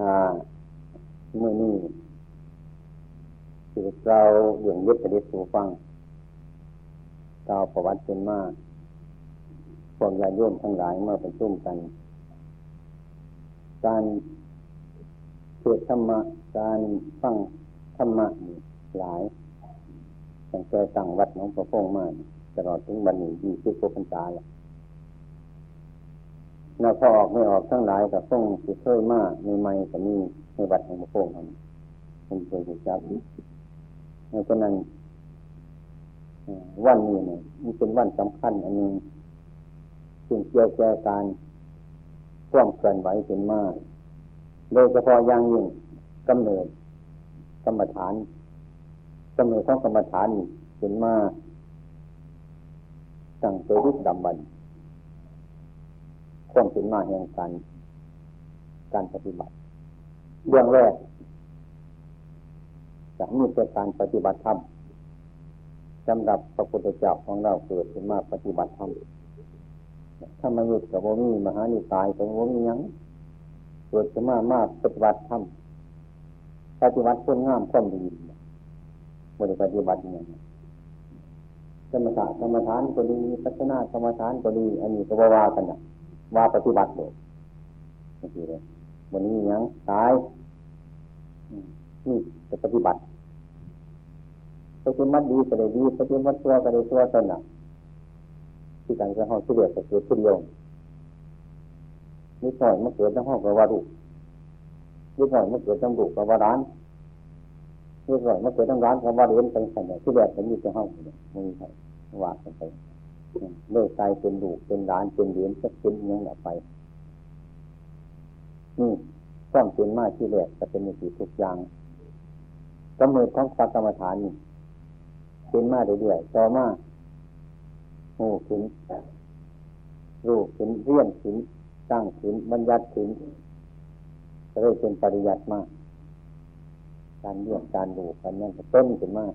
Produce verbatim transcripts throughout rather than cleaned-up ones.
เมื่อนี้คือเราเรื่องยึดประเด็นสู่ฟังเราประวัติเป็นมากพวกญาติโยมทั้งหลายมาประชุมกันการเทศธรรมะการฟังธรรมะหลายตั้งแต่ตั้งวัดหนองประพงมาตลอดถึงวันนี้ยี่สิบกว่าพรรษาแล้วแล้วพอออกไม่ออกทั้งหลายกับต้องติดเท่ามากในไม้กับมีในวัดหนองประพงมันเป็นตัวอย่างจับในตอนนั้นวันนี้เนี่ยมันเป็นวันสำคัญอันหนึ่งซึ่งเกี่ยวแก่การร่วมกันไหวเป็นมากโดยเฉพาะอย่างยิ่งกำเนิดกรรมฐานกำเนิดของกรรมฐานเป็นมาตั้งแต่ยุคดำบรรพ์ความเป็นมาแห่งการการปฏิบัติเรื่องแรกจะมีแต่การปฏิบัติธรรมสำหรับพระพุทธเจ้าของเราเกิดเป็นมาปฏิบัติธรรมธรรมยุทธกับโมมีมหานิกายกับโมมียังเกิดขึ้นมามากปฏิบัติธรรมปฏิบัติคนงามคนดีบริปฏิบัติเนี่ยกรรมฐานกรรมฐานก็ดีพัฒนากรรมฐานก็ดีอันนี้ก็ว่าว่ากันนะว่าปฏิบัติเลยนี่คือเลยวันนี้ยังตายนี่จะปฏิบัติปฏิบัติดีก็ได้ดีปฏิบัติชั่วก็ได้ชั่วตนน่ะที่การจะห้องเฉลี่ยก็เกิดขึ้นเดียวนิดหน่อยมันเกิดทั้งห้องกับว่าดุนิดหน่อยมันเกิดทั้งดุกับว่าร้านนิดหน่อยมันเกิดทั้งร้านกับว่าเรียนเป็นสัญญาที่แบบมันมีแต่ห้องมันมีใครว่ากันไปเลิกใจเป็นดุเป็นร้านเป็นเรียนสักชิ้นยังแบบไปนี่ต้องเป็นมากที่แบบจะเป็นมีสีทุกอย่างกำเนิดของพระกรรมฐานนี่เป็นมากเรื่อยๆต่อมาโอ้ขึ้นรูปขึ้นเรื่องขึ้นสร้างขึ้นบัญญัติขึ้นก็เลยเป็นปริยัติมากการเรื่องการดูการนั่นก็เต้นขึ้นมาก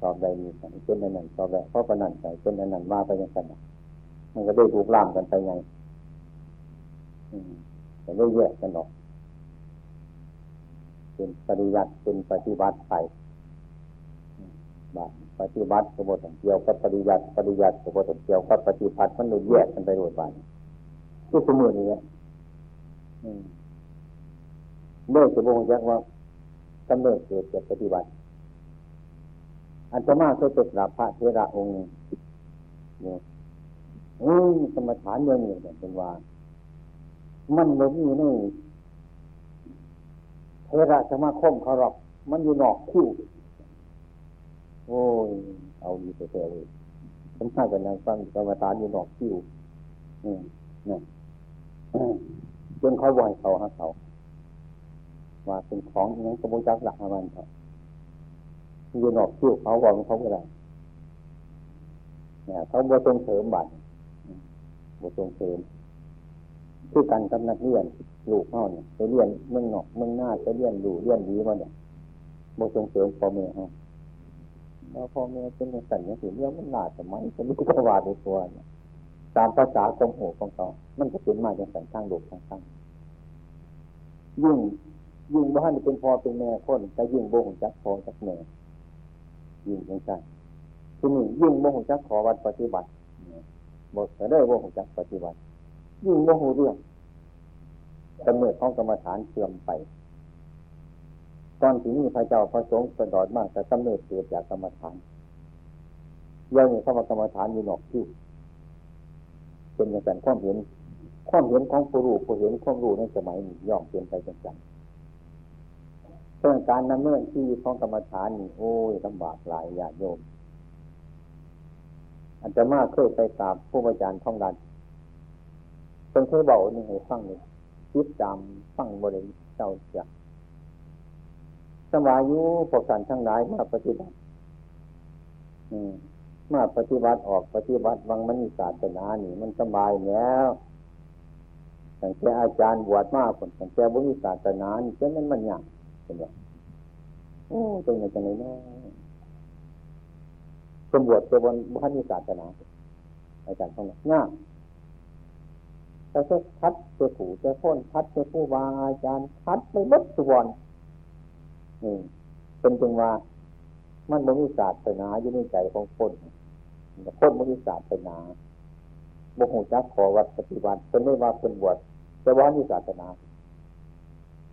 ตอบใดมีสันเป็นอันนั้นตอบใดเพราะปนันใส่เป็นอันนั้นว่าไปยังสนับมันก็ได้รูปร่างกันไปไงแต่ได้แยกกันออกเป็นปริยัติเป็นปฏิบัติไปปฏิบัติกบฏเกี่ยวกับปริยัติปริยัติกบฏเกี่ยวกับปฏิบัติมันเลยแยกกันไปโดยวันทุกสมุนนี้เลิกจะบ่งยักว่ากำเนิดเกิดจากปฏิบัติอันตรมาเคยเป็นพระเทระองค์เนี่ยเอ้ยสมถานอย่างนี้เป็นว่ามันหลงอยู่ในเทระสมาคมเขาหรอกมันอยู่นอกคิ้วโอ้ยเอาดีเสียเลยสำคัญกับนางฟังกรรมฐานอยู่นอกคิ้วนี่จนเขาวอยเขาฮะเขาว่าเป็นของอย่างกระโบจักหลักมันเขาอยู่นอกคิ้วเขาวอยเขาก็ได้เนี่ยเขาบวชทรงเสริมบัตรบวชทรงเสริมคือการกำนักเรียนลูกเขาเนี่ยไปเรียนเมืองนอกเมืองหน้าไปเรียนดูเรียนดีมาเนี่ยบวชทรงเสริมพ่อแม่เขาแล้วพ่อแม่เป็นในสัญญาสิ่งเรื่องมันหลาดสมัยเป็นลูกกวาดในตัวเนี่ยตามภาษาคมโหของเขามันก็เป็นมาจากสันตั้งโลกทั้งตั้งยิ่งยิ่งบ้านเป็นพ่อเป็นแม่คนแต่ยิ่งโบงจักพ่อจักแม่ยิ่งยังไงที่นี่ยิ่งโบงจักขอวัดปฏิบัติบทจะได้โบงจักปฏิบัติยิ่งโบงเรื่องกำเนิดของกรรมฐานเสื่อมไปตอนที่นี่พระเจ้าพระสงฆ์ประดอดมากแต่กำเนิดเกิดจากกรรมฐานเรื่องนี้เข้ามากรรมฐานมีหนอกที่เป็นอย่างนั้นความเห็นความเห็นของผู้รู้ผู้เห็นความรู้ในสมัยนี้ย่อมเปลี่ยนไปจริงๆเรื่องการนำเนินที่ของกรรมฐานนี่โอ้ยลำบากหลายญาติโยมอาตมาเคยไปกราบผู้อาจารย์ท่องดันเพิ่งเคยบอกนี่ให้ฟังนี่คิดจำฟังบริเจ้าจักสมัยอยู่พวกสันทั้งหลายมาปฏิบัติมาปฏิบัติออกปฏิบัติวังมณีศาสนานี่มันสบายแล้วตั้งแต่อาจารย์บวชมาคนตั้งแต่บุญศาสนานี่เจ้านั้นมันยากเป็นแบบโอ้ตรงไหนตรงไหนเนาะคนบวชจะบนบุญศาสนาอาจารย์ท่องยากส จะซึกคัดจะถูจะพ้นคัดจะผู้วาอาจารย์คัดไม่มัดส่วนนี่เป็นจึงว่ามันบ่มีศาสนาอยู่ในใจของคนคนบ่มีศาสนาบ่ฮู้จักขอวัดปฏิบัติเพิ่นเลยว่าเพิ่นบวชแต่ว่ามีศาสนา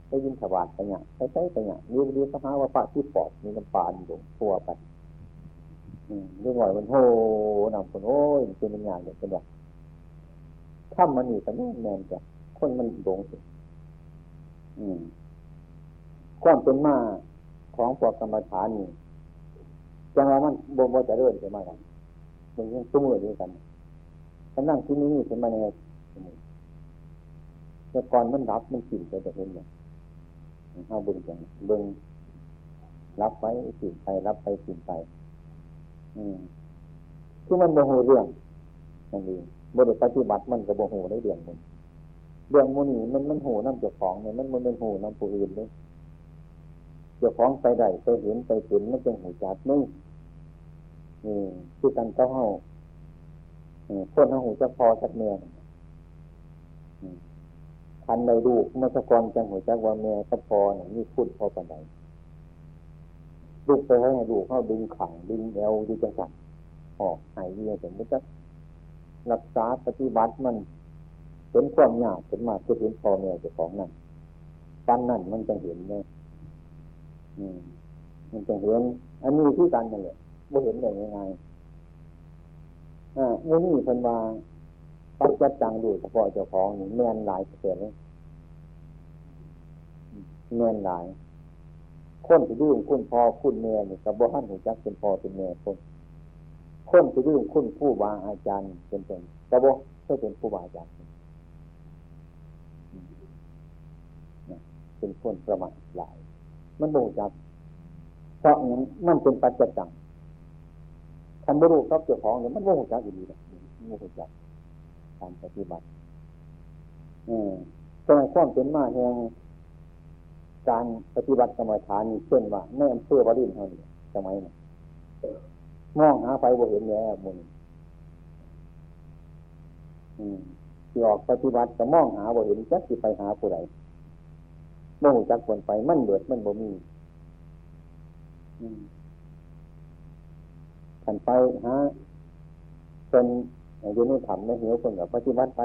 ได้ยินสวัสดิ์กันเนี่ยใช่ๆกันเนี่ยมีดีก็หาว่าพระที่ปอบมีน้ำปานอยู่ทั่วไปอืมเรื่องห่อยมันโหนำคนโอ้ยเป็นมันยากเลยเป็นแบบถ้ำมันนี่ก็แน่นแน่นจ้ะคนมันหลงสิอืมความเป็นมาของพวกกรรมฐานนี่จังว่ามันบ่บ่จะเริ่มไปมากันมันยังซุ่มอยู่ด้วยกันกำลังที่นี่เป็นมาเนี่ยแต่ก่อนมันรับมันกินไปแต่เห็นเนี่ยเอาเบิ่งจังเบิ่งรับไว้กินไปรับไปกินไปอืมคือมันบ่ฮู้เรื่องนั่นเองบ่ได้ปฏิบัติมันก็บ่ฮู้ในเรื่องมันเรื่องมื้อนี้มันมันฮู้นำเจ้าของเนี่ยมันบ่แม่นฮู้นำผู้อื่นเด้เจ้าของไปได้ไปเห็นไปเห็นมันจังฮู้จักนึงอืมคือกันเจ้าเฮาเออคนเฮาฮู้จักพอจักแม่อืมคันได้รู้มันสะกอนจังฮู้จักว่าแม่กับพ่อน่ะมีคุณพอปานใดลูกไปให้ลูกเฮาดึงขังดึงแอวอยู่จังซั่นออกหายเวียจังบ่จักรักษาปฏิบัติมันเห็นความยากเห็นมาคือเห็นพ่อแม่เจ้าของนั่นปั้นนั่นมันจะเห็นไหมอืมมันจะเห็นอันนี้ที่การนั่นแหละบ่เห็นได้ยังไงอ่ามื้อนี้เพิ่นว่าปัจจัยจังดูเฉพาะเจ้าของนี่แม่นหลายเสียเลยแม่นหลายคนที่ดื้อคุณพ่อคุณแม่นี่ก็บ่ทันรู้จักเป็นพ่อเป็นแม่คนคนที่ดื้อคุณผู้บาอาจารย์เป็นเป็นแต่บ่เคยเป็นผู้บาอาจารย์เป็นคนประมาทหลายมันบ่รู้จักเพราะงั้นมันเป็นปัจจัยจังคันบ่รู้กับเจ้าของเนี่ยมันบ่รู้จักอีหลีนะบ่รู้จักการปฏิบัติอืมแต่ความเป็นมาแห่งการปฏิบัติกรรมฐานนี่เช่นว่าในอำเภอวารินเฮานี่สมัยนั้นมองหาไปบ่เห็นแล้วมื้อนี้อืมสิออกปฏิบัติก็มองหาบ่เห็นจักสิไปหาผู้ใดบ่รู้จักคนไปมันเบิดมันบ่มีอืมท่านไปหาคนอยู่ในถ้ำในเหวเพิ่นก็ปฏิบัติไป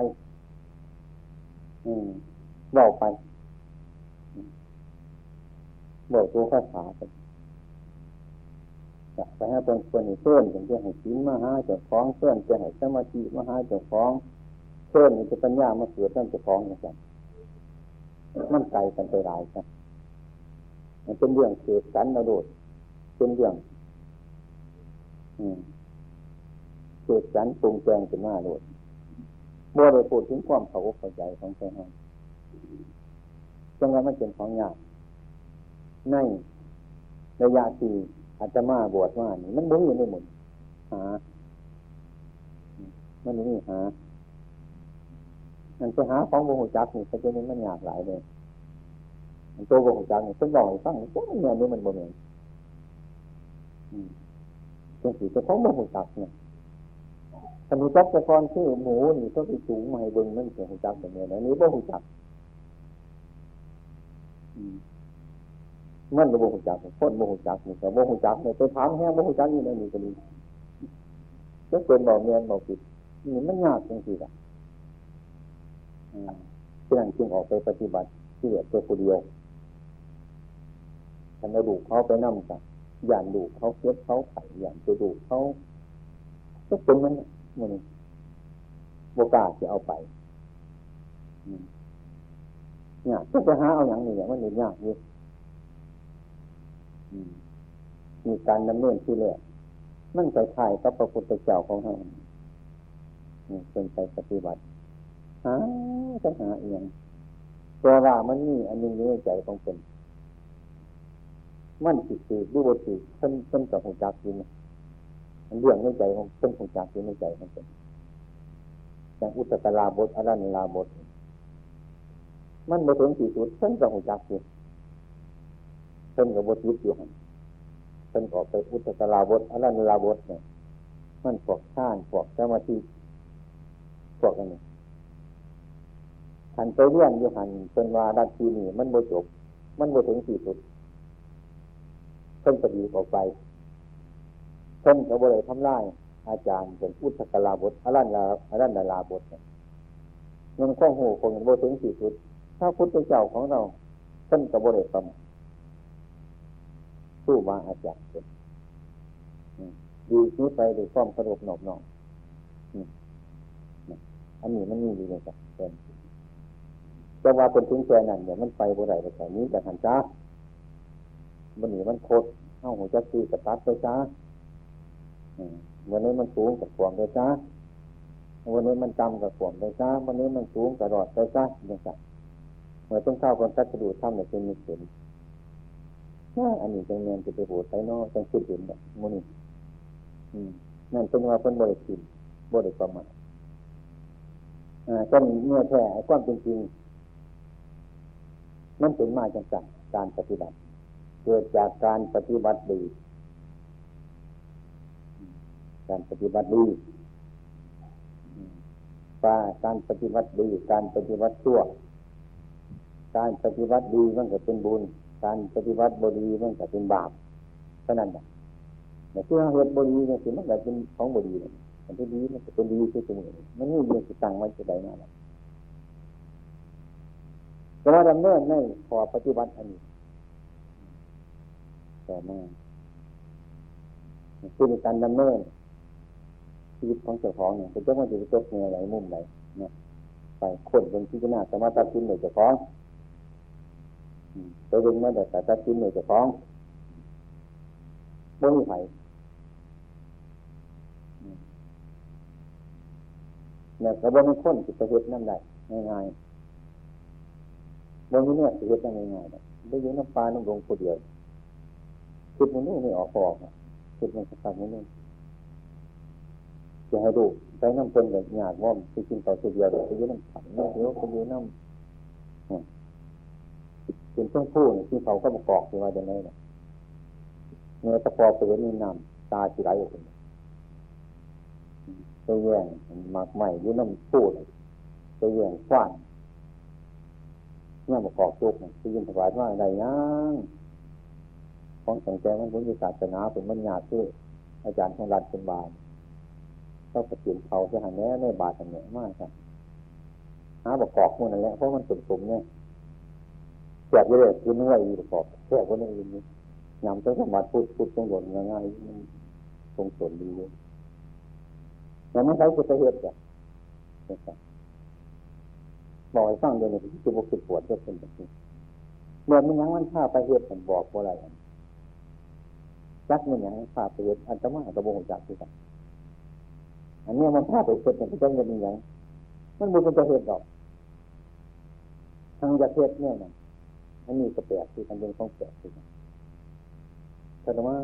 อืมเว้าไปเว้าตัวภาษาไปไปให้เป็นคนเพื่อนถึงจะให้ศีลมาหาเจ้าของเพื่อนจะให้สมาธิมาหาเจ้าของเพื่อนจะปัญญามาเกิดนั่นเจ้าของนะครับมันไกลกันไปหลายครับมันเป็นเรื่องเกิดสันนิโรธเป็นเรื่องอืมเกิดสันปรุงแจงเป็นหน้าโรธเมื่อได้พูดถึงความเข้าอกเข้าใจของใจให้จังว่ามันเป็นของยากในระยะที่อาตมาบวชว่านี่มันบ่อยู่ในหมดหามันนี่หามันไปหาของบ่ฮู้จักนี่ก็จะมันยากหลายเด้มันตัวบ่ฮู้จักนี่เพิ่นเล่าให้ฟังว่าแม่นนี่มันบ่แม่นอืมจังซี่ก็ของบ่ฮู้จักเนี่ยถ้ารู้จักแต่ก่อนคือหมูนี่ต้องไปสูงมาให้เบิ่งมันสิฮู้จักแต่แม่นอันนี้บ่ฮู้จักอืมมันบ่ฮู้จักคนบ่ฮู้จักนี่ก็บ่ฮู้จักเนี่ยไปถามแฮ่บ่ฮู้จักนี่นั่นนี่ก็มีจักเป็นบ่แม่นบ่ผิดนี่มันยากจังซี่ล่ะอืมฉะนั้นจึงออกไปปฏิบัติเพื่อตัวผู้เดียวท่านดูเขาไปนำกันย่านดูเขาเก็บเขาไข่ย่านไปดูเขาก็เป็นมันมื้อนี้บ่กล้าสิเอาไปอืมเนี่ยต้องไปหาเอาหยังนี่มันนี่ยากอยู่มีการดำเนินที่แรกมันไปถ่ายกับพระพุทธเจ้าของท่านเป็นไปปฏิบัติหาจะหาเองแต่ว่ามันนี่อันนี้ในใจของเป็นมันจิตติดูบติเพิ่นเพิ่นกับหัวจักอยู่มันเรื่องในใจของเพิ่นหัวจักอยู่ในใจของเป็นอย่างอุตตราบทอรัญลาบทมันบ่ถึงที่สุดเพิ่นกับหัวจักอยู่เพิ่นก็บ่ยึดอยู่หั่นเพิ่นออกไปอุตตราวฏอรัญญลาวฏเนี่ยมันพวกฌานพวกสมาธิพวกอันนี้ หันไปเรื่องอยู่หันเป็นว่านาทีนี้มันโมจบมันโมถึงสี่สุดเพิ่นปฏิบัติออกไปเพิ่นเขาบริทำร้ายอาจารย์เป็นอุทกลาบทอรันลาอรันดาลาบทเนี่ยยังข้อหูคงโมถึงสี่สุดถ้าพุทธเจ้าของเราเพิ่นเขาบริทำสู้มาอาจารย์เป็นดีที่ไปโดยความสงบหนอบหนองอันนี้มันมีอยู่ในใจเป็นแต่ว่าเป็นถึงแค่นั้นเนี่ยมันไปบ่ได้แต่นี้แต่หันจ้ามันหนีมันโคตรเข้าหัวจักรีกับตัดไปจ้าวันนี้มันสูงกับขวางไปจ้าวันนี้มันจำกับขวางไปจ้าวันนี้มันสูงกับหลอดไปจ้าเนี่ยจ้ะเมื่อต้องเข้าคนตัดกระดูกถ้ำเนี่ยเป็นมีเข็มน่าอันนี้จังเนียนจะไปโหดไปนอกจังคิดเห็นแบบมันนี่นั่นเป็นว่าเป็นบริสุทธิ์บริสุทธิ์ประมาทก็มีเมื่อแท้ความจริงนั่นเป็นมาจังจังการปฏิบัติเกิดจากการปฏิบัติดีการปฏิบัติดีป่าการปฏิบัติดีการปฏิบัติชั่วการปฏิบัติดีมันก็เป็นบุญการปฏิบัติบ่ดีมันก็เป็นบาปเท่านั้นแหละแต่ที่เราเห็นบ่ดีเนี่ยคือมันก็เป็นของบ่ดีมันที่ดีมันก็เป็นดีที่สมมุติมันนี่เรื่องที่ตั้งไว้จะได้มาแล้วแต่ว่าดำเนินในข้อปฏิบัติอันนี้ต่อมาคือการดำเนินชีวิตของเจ้าของเนี่ยเป็นเจ้าของจิตเจ้าเนื้อไหลมุมไหลเนี่ยไปคนเป็นพิจารณาสามารถตัดสินในเจ้าของตัวเองไม่ได้แต่ตัดสินในเจ้าของไม่มีใครเนี่ยกระบวนการคนจิตเจ้านั่นได้ง่ายๆบางทีเนี่ยจิตเจ้าง่ายๆได้ยินน้ำปลาน้ำลงคนเดียวคิดมันนี่ไม่ออกออกคิดมันสักพักนี่จะให้ดูใจน้ำเป็นแบบหยาดว่อมไปกินต่อตัวเดียวไปยืนน้ำขันน้ำเดียวไปยืนน้ำเป็นต้องพูดที่เขาก็ประกอบที่ว่าจะไหนเนี่ยเนื้อตะกอบไปเห็นน้ำตาสีไหลออกมาไปแย่งหมากใหม่ยืนน้ำพูดไปแย่งคว้านเนื้อประกอบทุกข์ไปยืนถวายว่าอะไรยังของสังเกตมันพุทธศาสนาเป็นมัญญาที่อาจารย์ของรัฐเป็นบาลก็ประสิทธิ์เขาจะหาแน่ในบาทอย่างเนี้ยมากครับหาประกอบพวกนั้นแหละเพราะมันสมสมเนี่ยแจกเยอะๆคือน้อยประกอบแจกคนอื่นนี่ยำต้องสมบัติพูดพูดตรงหล่นง่ายๆตรงส่วนดีเลยแต่ไม่ใช่จะเสียดจ้ะบอกให้ฟังเดี๋ยวนี้คือบุกสุดปวดเยอะเป็นแบบนี้เมื่อมันยังวันข้าไปเหตุผมบอกว่าอะไรรักมันอย่างภาพประโยชน์อันตรายกระโบงจากที่กันอันนี้มันภาพประโยชน์อย่างที่เจ้าเงินอย่างมันบุญเป็นประเหตุดอกทางประเทศเนี่ยนะมันมีกระแปะที่ทางเดินของแปะที่กันแต่ว่า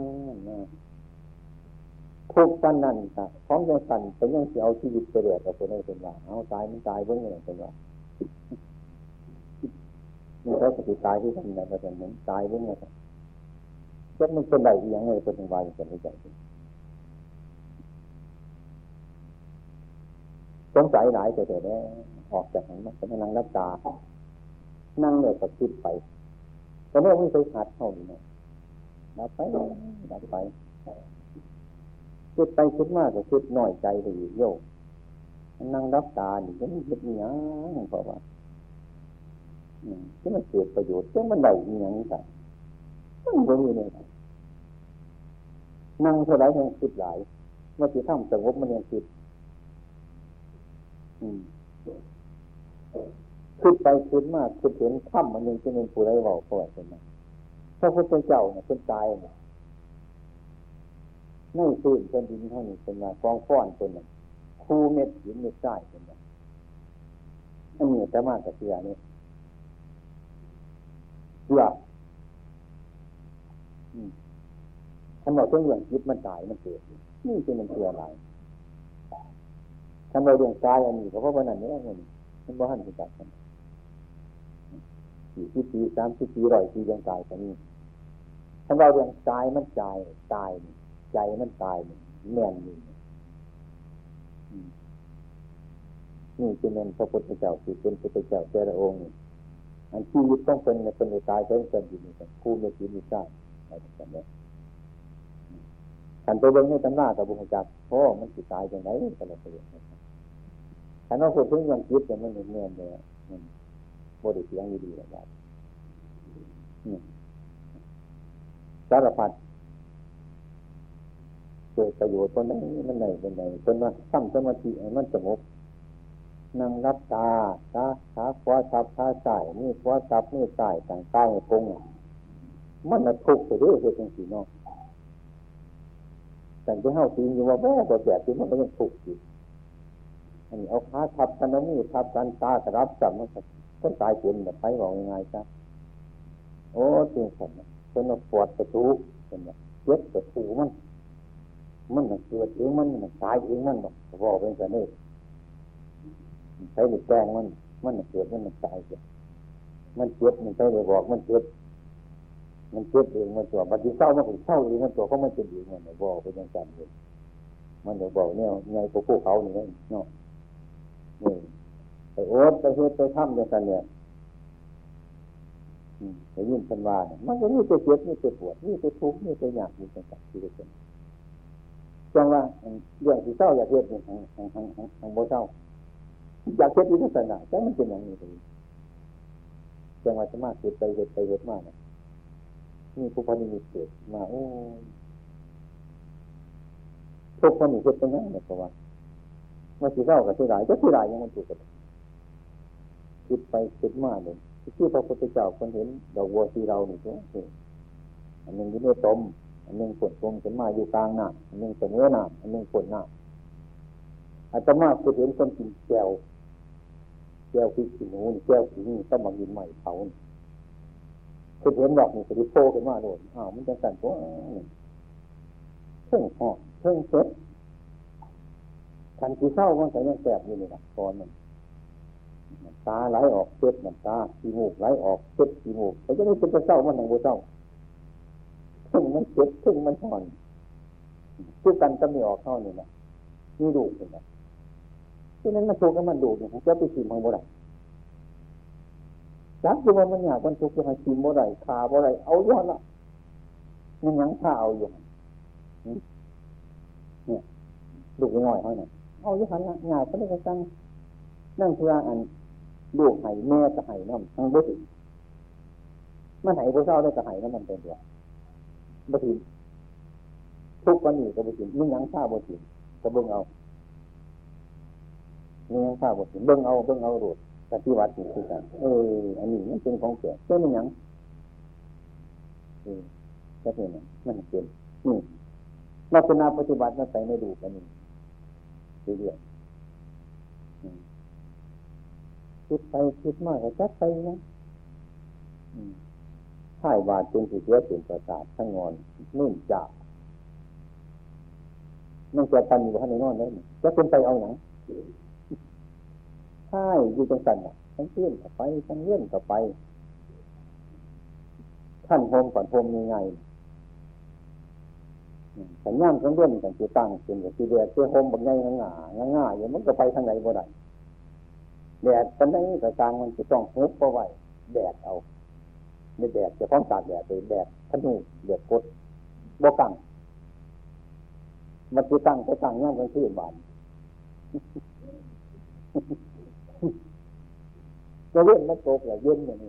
ทุกปันนั่นค่ะของยังสั่นเป็นยังเสียเอาชีวิตไปเดือดเอาคนนั้นเป็นว่าเอาตายมันตายเว้ยเนี่ยเป็นว่ามีใครจะตายที่ทำไหนก็จะเหมือนตายเว้ยเนี่ยก็มันเป็นใดอย่างไรเป็นวายเป็นใจสงสัยหลายแต่แต่เนี่ยออกจากนั้นมันก็นั่งรับตานั่งเลยก็คิดไปแต่เมื่อไม่เคยขาดเท่านี้เนี่ยดับไปดับไปคิดไปคิดมากก็คิดน้อยใจไปอยู่โยกนั่งรับตานี่ก็ไม่คิดเนี้ยเพราะว่าที่มันเกิดประโยชน์ที่มันใดอย่างนี้ค่ะนั่งตรงนี้เลยนั่งเท่าไรยังคิดหลายเมื่อที่ทำสงบมันยังคิดคิดไปคิดมากคิดเห็นถ้ำมันยังจะเป็นผู้ไร้เบาเข้าไปใช่ไหมถ้าพุทธเจ้าเนี่ยเป็นตายเนี่ยนั่งตื่นเป็นดินเท่านี้เป็นมากองฟ้อนเป็นเนี่ยคูเม็ดหินเม็ดทรายเป็นเนี่ยอันนี้แต่มากแต่เสียนี่เสียท่านบอกเรื่องอย่างคิดมันตายมันเกิดนี่คือมันเสื่อมอะไรท่านบอกเรื่องตายอันนี้เพราะว่าวันนั้นนี่มันมันบ้านที่จัดกันสี่สิบปีสามสิบปีร้อยปียังตายกันนี่ท่านบอกเรื่องตายมันใจตายใจมันตายแน่นนี่ นี่คือเป็นพระพุทธเจ้าที่เป็นพระพุทธเจ้าแต่ละองค์อันชีวิตต้องเป็นในคนตายต้องเป็นอยู่ในคู่เมื่อกี้มีได้อะไรแบบนี้ขันตัวเบิ้งให้ตำหน้ากับบุญจักรเพราะมันจิตตายอย่างไรก็เลยเปลี่ยนขันเอาคนที่ยังคิดแต่ไม่เห็นเงินเลยมันโมดิเสียงดีๆอะไรแบบนี้สารพัดเกิดประโยชน์คนไหนมันไหนคนไหนคนมาตั้งสมาธิมันสงบนั่งรับตาตาขาขวาทับขาใส่นี่ขวาทับนี่ใส่ต่างใต้กงมันน่ะทุกข์ไปด้วยเหตุจังซี่เนาะแต่ที่เฮาตีนอยู่ว่าบ่บ่แก่ที่มันก็ยังทุกข์อยู่อันนี้เอาขาทับกันเอานี่ทับกันตาสลับกันมันก็คนตายเป็นแบบไปว่าง่ายๆซะโอ้จริงซั่นน่ะเพิ่นน่ะปวดประตูเพิ่นน่ะเจ็บประตูมันมันน่ะเกิดเองมันน่ะตายเองมันดอกบ่เป็นซั่นเด้ใช้หรือแกล้งมันมันเกิดมันมันตายเกิดมันเจ็บมันใช้หรือบอกมันเจ็บมันเจ็บเองมันตัวมันดีเศร้ามันถึงเศร้าเองมันตัวก็มันเจ็บเองมันบอกเป็นอย่างนั้นเลยมันจะบอกเนี่ยไงพวกพวกเขาเนี่ยเนาะนี่ไปโอ๊ตไปเฮ็ดไปทำอย่างนั้นเนี่ยไปยื่นพันวามันก็นี่จะเจ็บนี่จะปวดนี่จะทุกข์นี่จะอยากนี่จะกัดที่จะเป็นจังว่าเรื่องที่เศร้าอยากเฮ็ดเนี่ยของของของของโบเศร้าอยากเช็ดอีกลักษณะแต่มันเป็นอย่างนี้เลยจังหวะสมาธิไปเห็ดไปเห็ดมากนะนี่ผู้พันธุ์มีเกิดมาโอ้ทุกคนมีเห็ดตรงนั้นเนี่ยเพราะว่าเมื่อที่เล่ากับที่หลายก็ที่หลายยังมันถูกกันคิดไปคิดมากเลยที่พระพุทธเจ้าคนเห็นดอกวัวที่เราหนึ่งตัวอันหนึ่งที่เนื้อต้มอันหนึ่งปวดต้มขึ้นมาอยู่กลางหน้าอันหนึ่งเสมอหน้าอันหนึ่งปวดหน้าอาตมาเคยเห็นคนกินแก้วแก้วที่ขี้หนูแก้วขี้นี่ต้องมากินใหม่เขาคือเห็นดอกนี่คือโตขึ้นมาโดนอ้าวมันจะสั่นตัวเพิ่งห่อเพิ่งเซ็ตการขี้เศร้ามันแต่ยังแสบอยู่เลยนะตอนนั้นตาไหลออกเซ็ตน้ำตาขี้มูกไหลออกเซ็ตขี้มูกแต่จะไม่เป็นเศร้ามันหนังโบเศร้าเพิ่งมันเซ็ตเพิ่งมันห่อนคู่กันจะไม่ออกเท่านี้นะนี่ดุเลยนะที่นั้นมาโชว์กันมันดูเนี่ยจะไปชิมมันบ่ได้จักอยู่ว่ามันอยากมันทุกข์จะให้ชิมบ่ได้ขาบ่ได้เอาย้อนละมันยังขาเอาอยู่เนี่ยลูกน้อยเขาเนี่ยเอาอยู่หันละหยาบก็ได้กระจังนั่งเพื่ออันลูกไห่แม่จะไห่น้ำทั้งบ่ถึงมันไห่บ่เศร้าได้จะไห่น้ำมันเป็นเดียวบ่ถึงทุกวันนี้ก็บ่ถึงมันยังขาบ่ถึงก็เบิ่งเอานี่ยังข้าวบ่ถึงเบิ่งเอาเบิ่งเอาโดดปฏิวัติคือกันเอออันนี้มันเป็นของแก่เจ้ามันหยังเออจักเห็นน่ะมันเป็นนี่ลักษณะปฏิบัติมันไปในรูปอันนี้เรื่อยๆอืมคิดไปคิดมาก็จักไปนะอืมท้ายบาดจนสิเสียเป็นประสาททั้งงอนนุ่มจ้ามันจะตันอยู่ข้างในนอนได้มั้ยจะเป็นไปเอาหยังใช่อยู่จังซั่นน่ะทั้งเพื่อนก็ไปทั้งเลื่อนก็ไปท่านโฮมก่อนโฮมยังไงสัญญาณของเลื่อนกันสิตั้งเป็นก็สิเรียกคือโฮมบ่ใหญ่หง่าง่าอยู่มันก็ไปทางไหนบ่ได้แดดปานใดก็สร้างมันสิต้องหุบเอาไว้แดดเอาไม่แดดจะของตากแดดไปแดดพะนูเดือดกดบ่กังมันคือตั้งก็ตั้งย่างกันชื่อบานจะเล่นนักโกกอย่าเย็นอย่างนี้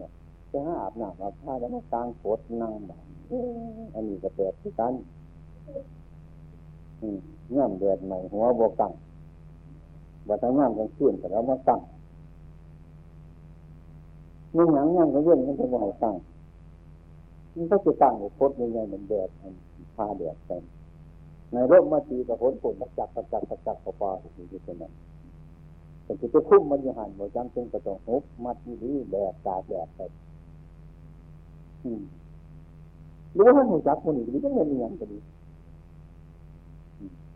จะห้าอาบน้ำอาบผ้าแล้วก็กางโคตรนั่งแบบอันนี้ก็แดดที่กันย่ำแดดใหม่หัวบวกตั้งว่าทั้งย่ำกันชื่นแต่แล้วมาตั้งมีหนังย่ำกันเย็นมันจะมาให้ตั้งมันก็จะตั้งโคตรยังไงเหมือนแดดผ้าแดดกันในร่มมาตีกับผลผลประจักษ์ประจักษ์ประจักษ์ปลาปลาถูกดีขนาดแต่ที่จะคุ้มมันอยู่หันบ่จำเป็นก็ต้องหุบมัดดีๆแดดตาแดดไปหรือว่ามันหัวจักมันอีกนี่ก็เงินเงินก็ดี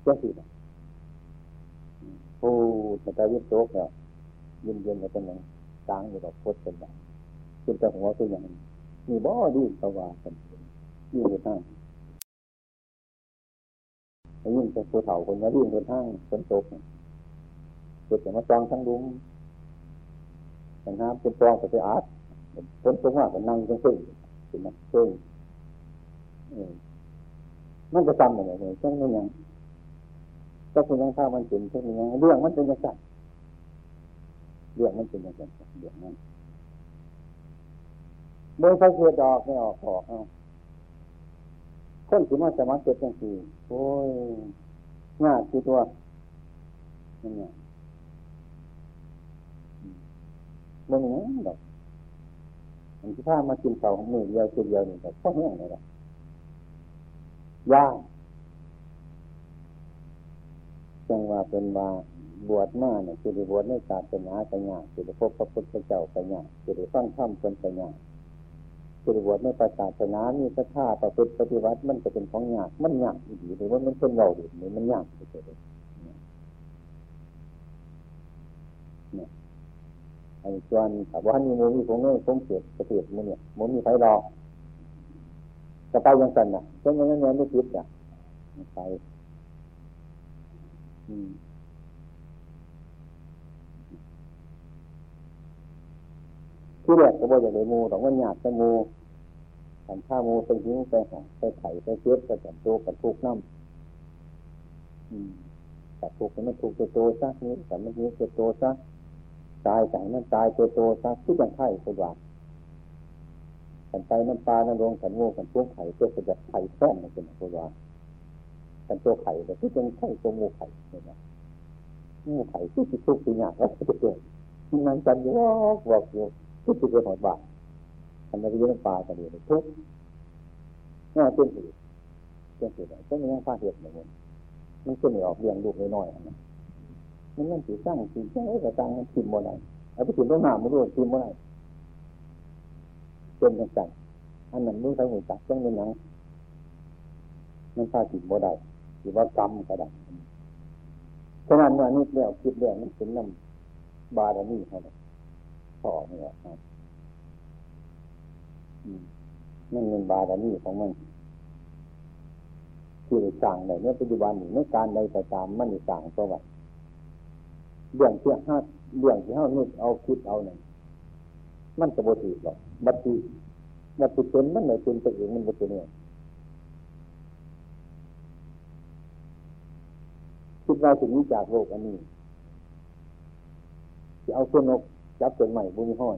เจ้าสิโอ้แต่ตาวิ่งโต๊ะเนี่ยเย็นๆแล้วก็นั่งตั้งอยู่กับโคตรเป็นแบบเป็นแต่หัวตัวอย่างมีบ่อดีสว่างกันอยู่ในห้างยิ่งเป็นตัวเถาคนนี้ยิ่งเป็นห้างเป็นโต๊ะ จุดมาจองทั้งลุงแต่น้ำเป็นจองแต่เป็นอาร์ตเป็นตรงว่าเป็นนั่งเป็นซึ่งเป็นนั่งซึ่งมันจะจำอะไรเลยซึ่งนี่ยังก็คือยังข้าวมันเปลี่ยนซึ่งนี่ยังเรื่องมันเป็นยังไงเรื่องมันเป็นยังไงเรื่องนั้นโดยใช้เกลือดอกไม่ออกออกเอาคนถือว่าสมาร์ทเก็ตยังสี่โอ้ยง่ายคือตัวนั่นไงเรื่องนี้แบบมันที่ถ้ามากินเสาของมือเดียวตัวเดียวนี่แบบต้องแย่งเลยนะยากจังว่าเป็นว่าบวชมาเนี่ยคือได้บวชในศาสนาไปง่ายคือได้พบพระพุทธเจ้าไปง่ายคือได้ฟังธรรมคนไปง่ายคือได้บวชในศาสนามีศรัทธาประพฤติปฏิบัติมันจะเป็นของยากมันยากอีกหรือว่ามันเป็นเราหรือมันยากไปเลยไอ้จวนแต่ว่านี่โมมีของเงี้ยของเสียดเสียดมันเนี่ยโมมีไฟรอจะไปยังสันน่ะเช่นงั้นงั้นไม่คิดอ่ะไปที่แรกก็บอกอย่างไรโมแต่ว่าหยาบแต่โมขันข้าโมเป็นหิ้งเป็นของเป็นไข่เป็นเชือกเป็นจับโตเป็นทุกน้ำจับทุกมันทุกโตซะนี้แต่มันนี้โตซะตายจากนั้นตายตัวโตซะทุกอย่างไข่สว่างขันไปน้ำปลาน้ำลงขันงูขันตัวไข่ตัวประหยัดไข่ซ่อมมันเป็นสว่างขันตัวไข่แต่ที่เป็นไข่ตัวงูไข่เนี่ยนะงูไข่ทุกทุกทุกอย่างแล้วทุกอย่างนั่งจันทร์วอกวอกอยู่ทุกทุกอย่างหมดบาทขันไปยืนน้ำปลากันอยู่ทุกน่าเต้นสิเต้นสิเลยต้องมีน้ำปลาเห็ดเหมือนกันมันจะไม่ออกเลี้ยงลูกน้อยๆนะมันนั่นสีตั้งสีแค่ไหนก็ตั้งสีโมได้เอาไปสีต้องหนาไม่รู้สีโมได้เป็นยังไงอันนั้นรู้ใช้หัวจักรต้องเป็นยังมันฆ่าสีโมได้หรือว่ากรรมก็ได้ฉะนั้นเมื่อนี้แล้วคิดแล้วนี่เป็นน้ำบาดานี่ครับต่อเนี่ยครับนั่นเป็นบาดานี่ของมันคือสั่งไหนเนี่ยปัจจุบันหนึ่งในการใดประจามมันสั่งตัวไว้เรื่องที่ห้าเรื่องที่ห้านี่เอาคิดเอาหนึ่งมันจะบริสุทธิ์หรอกบัตรบัตรเป็นมันไหนเป็นตัวเองมันบริสุทธิ์เนี่ยคิดว่าสิ่งนี้จากโลกอันนี้ที่เอาเส้นนกจับเป็นใหม่บุญห้อย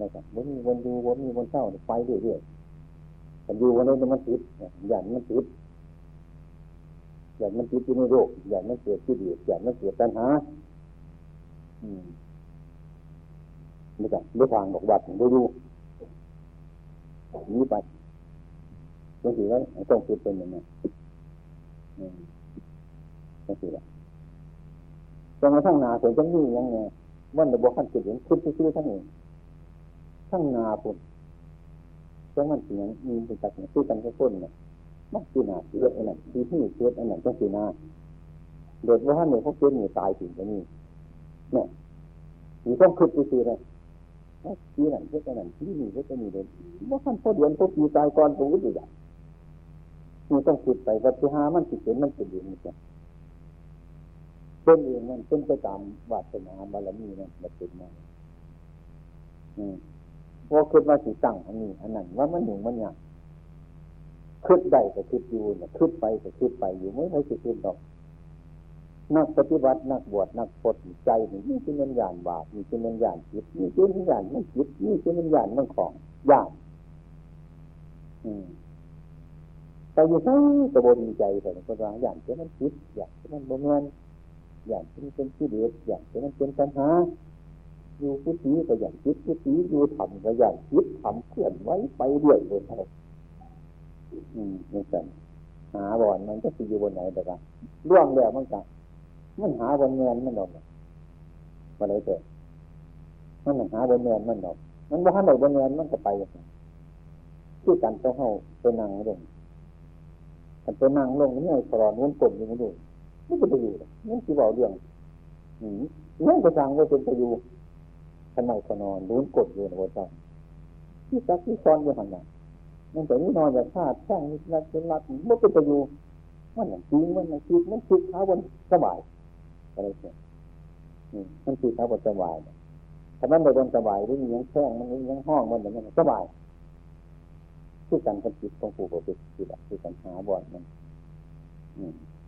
นะครับวันนี้วันดูวันนี้วันเช้าไปเรื่อยๆแต่ดูวันนี้มันติดอย่างมันติดอย่างมันติดอยู่ในโลกอย่างมันเกิดที่ดีอย่างมันเกิดปัญหาอืมไม่ใช่ไม่ทางออกวัดไม่รู้นี้ไปก็คือว่าต้องคิดเป็นอย่างนั้นอืมก็คือว่าจนกระทั่งหน้าเสียจังนี้ยังไงวันในบ่คันคิดเห็นคิดซื่อๆทั้งนี้ทั้งหน้าพุ่นจังมันสิยังมีเป็นจักนี่คือกันกับคนน่ะมักที่หนาเกิดอันนั้นที่ที่เกิดอันนั้นก็คือหน้าเด็กว่าเนี่ยเขาเกิดเนี่ยตายถึงจะนี่เนี่ยมีต้องคิดดูสิเลยที่ไหนเกิดอันนั้นที่นี่เกิดอันนี้เลยว่าขั้นพอเดือนพอปีตายก่อนตัวดีอย่างมีต้องคิดไปวัตถุหามันติดเห็นมันเป็นเองมันจะเป็นเองมันเป็นไปตามวาสนาบารมีนั่นมันเป็นมาอืมพอคิดว่าสิตั้งอันนี้อันนั้นว่ามันหนุ่มมันหยาบคิดได้ก็คิดอยู่นะคิดไปก็คิดไปอยู่ไม่ไม่คิดคิดดอกนักปฏิบัตินักบวชนักพจน์ใจนี่นี่คือมันญาณบาปนี่คือมันญาณจิตนี่คือมันญาณมันจิตนี่คือมันญาณมันของญาณอืมแต่อยู่ใช้กระบวนใจแต่ในคนเราญาณคือมันจิตญาณคือมันบ่แม่นญาณคือเป็นที่เดือดญาณคือมันเป็นปัญหาอยู่ผู้นี้ก็ญาณจิตผู้นี้อยู่ธรรมก็ญาณจิตธรรมเคลื่อนไหวไปเรื่อยเลยครับอืมนี่สั่นหาบ่อนมันก็สิอยู่บนไหนแต่ก็ล่วงแล้วมันก็มันหาบนเงินมันดอกบ่ได้เด้อมันหาบนเงินมันดอกมันบ่หาได้บนเงินมันก็ไปคือกันเจ้าเฮาไปนั่งลงคันไปนั่งลงนี่ไอ้สรอนวนกลมอยู่บ่ดูมันก็บ่อยู่มันสิเว้าเรื่องอืมมันก็สั่งว่าเป็นไปอยู่คันไม่ก็นอนวนกลมอยู่บ่จังที่สักที่ซ้อนอยู่หั่นน่ะมันแต่นี่นอนอย่าพลาดช่างนิดนักเป็นรักมันเป็นประโยชน์มันอย่างจริงมันอย่างจริงมันคิดเท้าบนสบาย อะไรเงี้ยนี่มันคือเขาบทสบายถ้ามันโดยบนสบายด้วยยังแข้งมันยังห้องมันอย่างเงี้ยสบายคือการทำจิตของผู้ปฏิบัติคือแบบคือการหาบ่อนมัน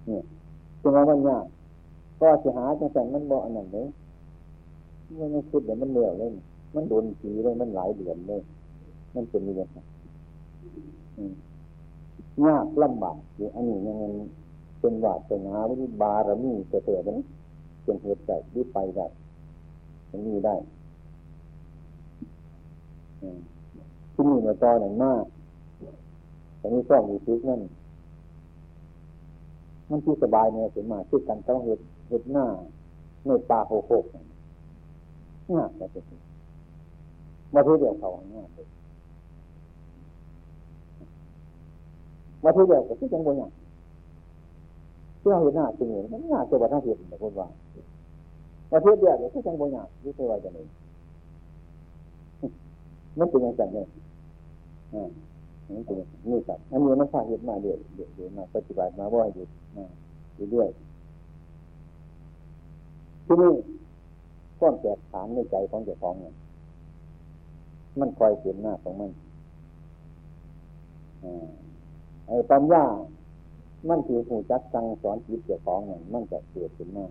นี่คือว่ามันยากก็จะหาจังแสนมันบ่อนหนึ่งเลยมันไม่คิดเดี๋ยวมันเหนื่อยเลยมันโดนผีเลยมันหลายเดือนเลยมันเป็นยังไงยากลำบากอยู่อันนี้ยังเป็นวาสนาหรือบารมีจะเกิดไหมจนเหตุใจหรือไปได้มันมีได้ที่มีมาตอนหนึ่งมากแต่นี่ต้องมีทุกข์นั่นมันที่สบายเนี่ยเสมาที่กันต้องเหตุเหตุหน้าเนื้อปลาโขกโขกง่ายแต่เป็นมาเพื่อเดียวเขาง่ายมาเพื่อเดียวกับที่จังหวัดเนี่ยเพื่อเห็นหน้าจริงๆมันหน้าเจ้าบ้านเห็นแต่คนว่ามาเพื่อเดียวกับที่จังหวัดเนี่ยที่เจ้าบ้านจะเลยนั่นเป็นอย่างไรเนี่ยอ่านี่เป็นนี่ครับอันนี้มันสร้างเหตุมาเรื่อยเรื่อยมาปฏิบัติมาบ่อยอยู่มาเรื่อยที่นี่ก้อนแตกฐานในใจของเจ้าของเนี่ยมันคอยเห็นหน้าของมันไอ้ปัญญามันคือหูจักสั่งสอนจิตเจ้าของเนี่ยมันจะเกิดขึ้นมา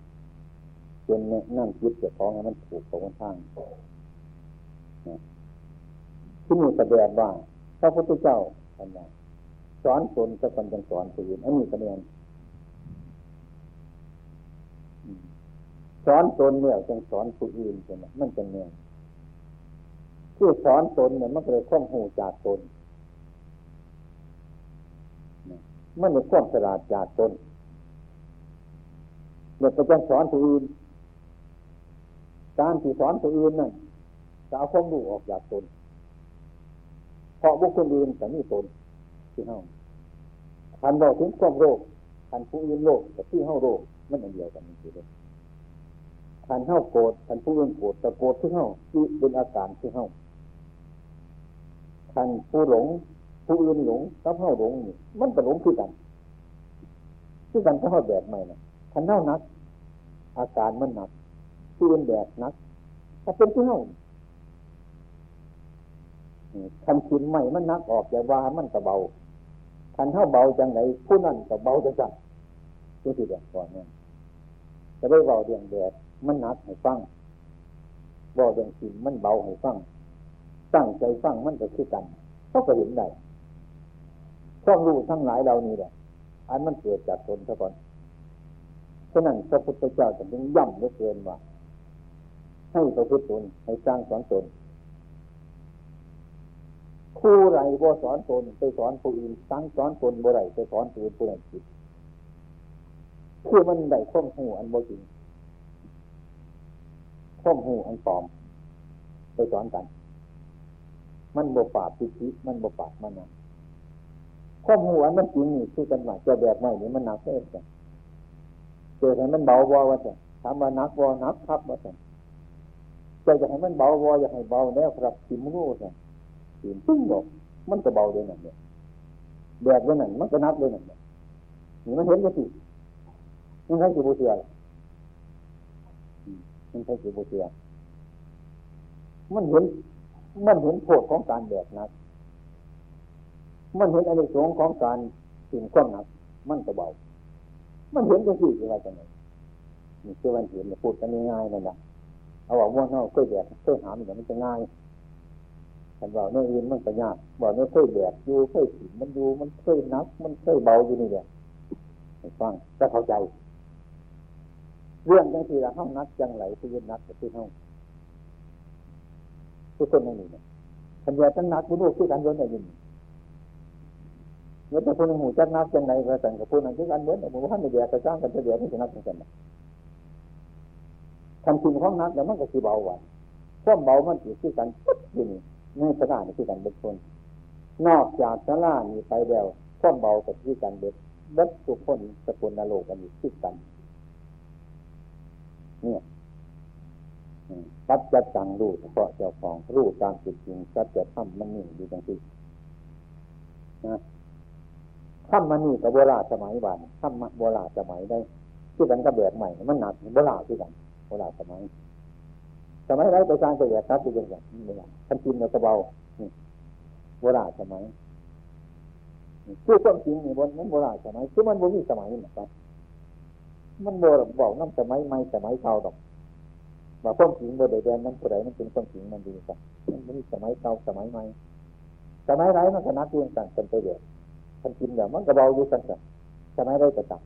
จนนั่นจิตเจ้าของเนี่ยมันถูกของมันทางที่มีแสดงว่าพระพุทธเจ้าท่านว่าสอนคนจะคนจังสอนคนอื่นอันนี้ก็เหมือนสอนตนเนี่ยจังสอนผู้อื่นใช่ไหมมันจังเนี่ยคือสอนตนเนี่ยมันเลยข้องหูจากตนมันเลยข้องสลาดจากตนเด็กก็จังสอนผู้อื่นการที่สอนผู้อื่นนั่นจะเอาข้องดูออกจากตนเพราะบุคคลอื่นแต่นี่ตนที่เฮาคันเราถึงความโรคคันผู้อื่นโรคแต่ที่เฮาโรคมันอันเดียวกันนี่คือเลยคันเฮาโกรธคันผู้อื่นโกรธแต่โกรธที่เฮาคือเป็นอาการที่เฮาคันผู้หลงผู้อื่นหลงกับเฮาหลงนี่มันก็หลงคือกันคือกันก็เฮาแบบใหม่น่ะคันเฮานักอาการมันหนักผู้อื่นแบบนักถ้าเป็นที่เฮาคันขินใหม่มันนักออกแต่ว่ามันก็เบาคันเท่าเบาจังไหนผู้นั้นก็เบาจังจังนี่คือแบบก่อนเนี่ยจะได้เบาเรื่องแดดมันนักให้ฟังเบาเรื่องขินมันเบาให้ฟังตั้งใจฟังมันก็คือกันเขาก็เห็นได้ความรู้ทั้งหลายเรานี่แหละอันมันเกิดจากตนซะก่อนฉะนั้นพระพุทธเจ้าจึงย้ำเหลือเกินว่าให้ประพฤติตนให้สร้างสอนตนผู้ไรบ่สอนตนไปสอนผู้อื่นสั่งสอนตนบ่ไรไปสอนผู้อื่นผู้นั้นผิดคือมันได้ข้อมหูอันบ่จริงข้อมหูอันปลอมไปสอนกันมันบ่ปราบทิฏฐิมันบ่ปราบมันนะข้อมหูอันมันจริงนี่คือกันว่าเจ้าแบบใหม่นี่มันหนักเองจ้ะเจ้าให้มันเบาบ่ว่าจ้ะถามว่าหนักบ่หนักครับว่าจ้ะเจ้าอยากให้มันเบาบ่อยากให้เบาแล้วครับสิมรู้จ้ะซึ่งบอกมันก็เบาเลยนั่นเนี่ยแดดเลยนั่นมันก็นับเลยนั่นเนี่ยนี่มันเห็นก็สิมันใช้กี่บูเซียมันใช้กี่บูเซียมันเห็นมันเห็นโทษของการแดดนักมันเห็นอานิสงส์ของการสิ่งข้อมนักมันก็เบามันเห็นก็สิอะไรกันเนี่ยนี่คือวันเห็นเนี่ยพูดกันง่ายๆนั่นแหละเอาว่าม้วนเน่าเคยแดดเคยหามอย่างนี้จะง่ายแต่ว่าเนื้ออื่นมันก็ยากว่าเนื้อเคยแบกอยู่เคยถิ่นมันอยู่มันเคยนักมันเคยเบาอยู่นี่เนี่ยฟังจะเข้าใจเรื่องจังทีละห้องนักจังไหลที่ยืนนักกับที่ห้องทุกคนนั่นนี่เนี่ยขันยาจังนักบุรุษที่การเดินได้ยินเนื้อแต่คนหูจังนักจังไหลแต่กับคนนั้นที่การเดินหมู่บ้านในเดียกระจ้างกันเดียกที่จะนักจังกันทำถิ่นห้องนักแต่มันก็คือเบาหวานความเบามันอยู่ที่การปุ๊บอยู่นี่ในสลานี่คือการเบิดคนนอกจากสลานี่ไปแล้วข้อมเบากับที่การเบิดเบิดทุกคนสกุลนโลกันอยู่ที่กันเนี่ยปัจจัยจังรู้เฉพาะเจ้าของรู้ตามจริงๆปัจจัยถ้ำมันนิ่งอยู่จังที่นะถ้ำมันนี่กับโบราณสมัยบ้านถ้ำโบราณสมัยได้ ที่กันก็แบบใหม่มันหนักโบราณที่กันโบราณสมัยสมัยไรประชาชนแบบนับเป็นแบบนี้เลยท่านกินเราเบาโบราณสมัยคือความจริงนี่บนนั้นโบราณสมัยคือมันโบราณสมัยเหมือนกันมันโบราณบอกน้ำสมัยใหม่สมัยเก่าดอกว่าความจริงโบราณแดนนั้นโบราณนั้นเป็นความจริงมันดีกันมันสมัยเก่าสมัยใหม่สมัยไรมันก็นับเป็นกันเป็นไปแบบท่านกินแบบมันก็เบาอยู่กันกันสมัยไรก็ต่าง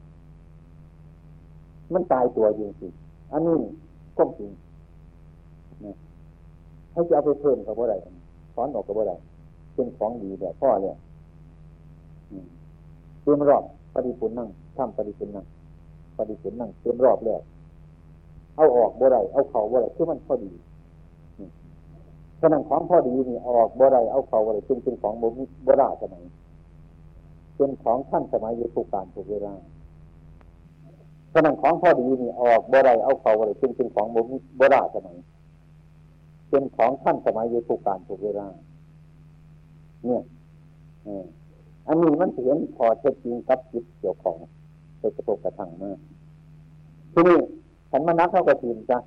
มันตายตัวจริงๆอันนี้ก้มจริงให้จะเอาไปเพิ่มกับอะไรถอนออกกับอะไรเป็นของดีแบบพ่อเนี่ยเตรียมรอบปฏิปุณนั่งทำปฏิปุณนั่งปฏิปุณนั่งเตรียมรอบแล้วเอาออกบ่ไรเอาเข่าบ่ไรคือมันพอดีฉะนั้นของพอดีนี่ออกบ่ไรเอาเข่าบ่ไรจึงเป็นของโบราณสมัยเป็นของท่านสมัยยุคการถูกเวลาฉะนั้นของพอดีนี่ออกบ่ไรเอาเข่าบ่ไรจึงเป็นของโบราณสมัยเป็นของท่านสมัยยุคการถูกเวลาเนี่ยอันนี้มันเห็นพอเท็จจริงกับจิตเกี่ยวของไปกระทบกระทั่งมากที่นี่ขันมานักเท่ากับทีมจ้ะ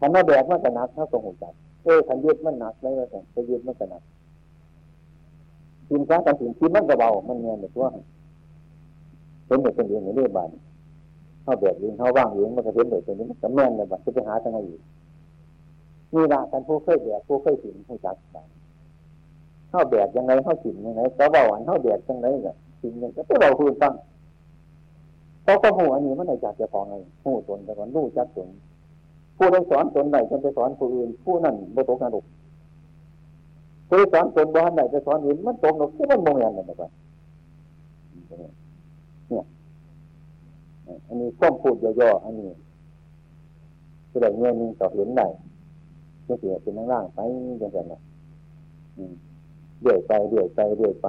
ขันมาแบกมากกับนักเท่ากับหัวใจเออขันยึดมันหนักได้แล้วแต่ไปยึดมันกับหนักทีมจ้ะการถึงทีมมันกระเบามันเงียบแบบว่าเป็นแบบเป็นเรื่องในเรื่องบ้านเขาแบกเองเขาว่างเองมันก็เป็นแบบเป็นเรื่องแต่แม่นเลยแบบจะไปหาทางไหนอีกนี่ละการผู้เคยแบกผู้เคยถึงผู้จัดการเข้าแดดยังไงเข้าถิ่นยังไงก็เบาอันเข้าแดดยังไงเนี่ยถิ่นยังก็ไม่เบาพื้นตั้งเขาก็หูอันนี้มันไหนจากจะฟองไงหูตนแต่ก่อนรู้จักตนผู้ใดสอนตนไหนจนไปสอนผู้อื่นผู้นั่นโมโตกระดุกผู้ใดสอนตนบ้านไหนจะสอนอื่นมันตรงหนุกที่มันโมงยันเลยแต่ก่อนเนี่ยอันนี้ข้อมพูดย่อๆอันนี้คืออะไรเงี้ยนึงต่อเห็นไหนก็เสียเป็นล่างๆไปยังไงเนี่ยเรื่อยไปเรื่อยไปเรื่อยไป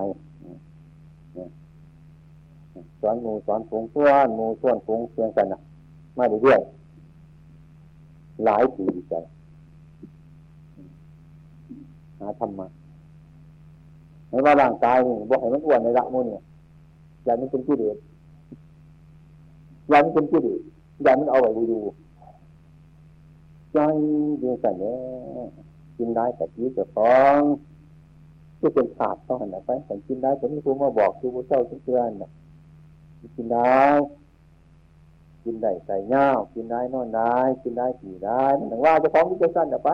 สอนหมู่สอนฝูงส่วนหมู่ส่วนฝูงเพียงกันน่ะมาเรื่อยๆหลายปีใจหาธรรมะให้ว่าร่างกายนี่บ่ให้มันอ้วนในละหมู่นี่อย่ามันเป็นกิเลสอย่ามันเป็นกิเลสอย่ามันเอาไว้ดูใจเดียวกันแน่กินได้แต่กินแต่ของก็เป็นขาดต้องหันหน้าไปแต่กินได้แต่นี่ครูมาบอกคือผู้เจ้าเชื่อเนี่ยกินได้กินได้ใส่เงากินได้นอนได้กินได้ขี่ได้มันถึงว่าจะฟ้องที่จะสั้นหน้าไป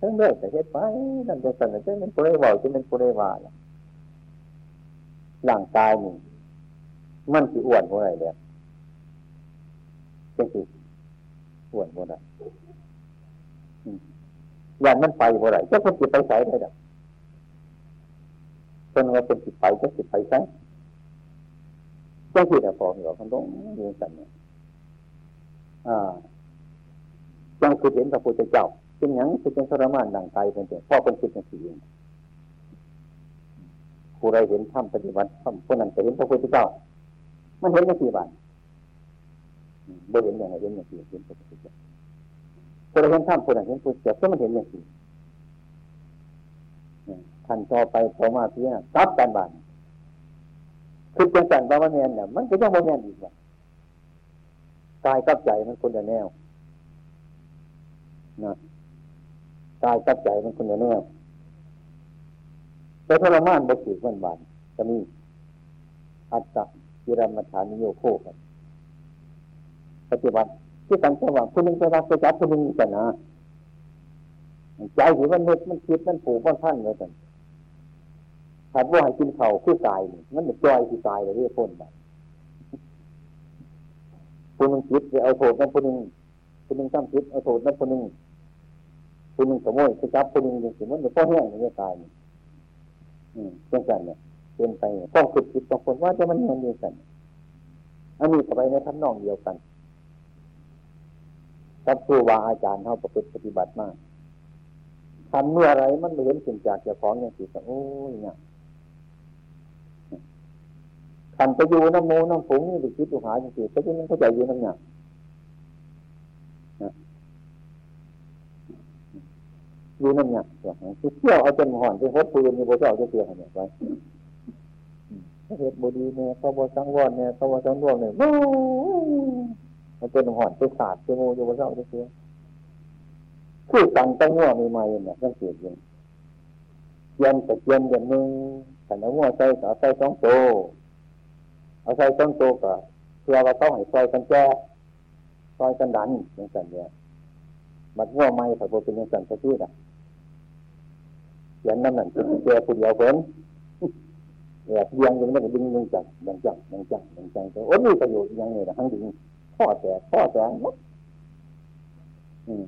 ทั้งเรื่องแต่เหตุไปนั่นจะสั้นหน้าจะเป็นปุเรวาจะเป็นปุเรวาหลังตายนี่มันสิอ้วนหัวไหนเนี่ยเป็นสิอ้วนหัวไหนอย่างมันไปบ่ไรก็คนจิตไปใส่ได้ดับคนว่าเป็นจิตไปก็จิตไปใส่ก็จิตอะฟองอยู่คนต้องเรียนสั่นเนี่ยอ่ายังคือเห็นพระพุทธเจ้าเป็นอย่างคือเป็นทรมานดังใจเป็นแต่พ่อเป็นจิตเป็นสิ่งผู้ใดเห็นธรรมปฏิบัติธรรมคนนั้นจะเห็นพระพุทธเจ้ามันเห็นได้กี่บาทไม่เห็นอย่างไรเห็นอย่างที่เห็นพระพุทธเจ้าคนเห็นท่ามคนเห็นผู้เจ็บก็มันเห็นอย่างนี้ท่านต่อไปพอมาเพี้ยตับการบานคือเป็นสั่งบาปเนียนเนี่ยมันก็ยังบาปเนียนอีกว่ากายกับใจมันคนละแนวนะกายกับใจมันคนละแนวแต่ทรมานบาสิมันบานจะมีอัตตะยิรัมฐานิโยโคกันปฏิบัติที่การสว่างคนหนึ่งจะรักจะจับคนหนึ่งจะนะใจถือมันเม็ดมันคิดมันผูกมันท่านเลยกันถ้าว่าให้กินเข่าคือตายมันจะจอยคือตายเลยเรียกคนแบบคนหนึ่งคิดจะเอาโทษนั่นคนหนึ่งคนหนึ่งซ้ำคิดเอาโทษนั่นคนหนึ่งคนหนึ่งขโมยจะจับคนหนึ่งอย่างเงี้ยมันจะพ่อแห้งอย่างเงี้ยตายอืมเช่นกันเนี่ยเป็นไปต้องคิดคิดต้องคนว่าจะมันยังเดียวกันอันนี้ก็ไปในทั้งน้องเดียวกันกับครูบาอาจารย์เขาประพฤติปฏิบัติมากทำเมื่อไรมันเห็นสิ่งจากเจ้าของอย่างสิโอ้ยเนี่ยขันไปอยู่น้ำโมน้ำผงนี่ไปคิดอยู่หาอย่างสิเพราะฉะนั้นเข้าใจอยู่น้ำหนักอยู่น้ำหนักคือเที่ยวเอาจนห่อนไปฮดปืนในโบเจ้าจะเสียหายไป เหตุบดีเนี่ยเขาบอสังวรเนี่ยเขาบอสังรวมเนี่ยมันเป็นหอนเป็นศาสตร์เป็นโมโยบะเจ้าเจ้าเสียคู่ตังตั้งหัวมีมาอย่างนี้ตั้งเสียงเย็นแต่เย็นเย็นหนึ่งแต่ละหัวใส่ก็ใส่สองโตเอาใส่สองโตก็เพื่อว่าต้องให้ซอยกันแจกซอยกันดันอย่างนั้นเนี่ยมันหัวไม่แต่โบเป็นอย่างนั้นสักทีนะเย็นนั่นนั่นเป็นแจกคนเดียวเพิ่นแบบเลี้ยงอย่างนั้นก็ดึงดึงจังดึงจังดึงจังดึงจังแต่โอ้มีประโยชน์อย่างนี้นะทั้งดึงข้อแตกข้อแตกเนาะอืม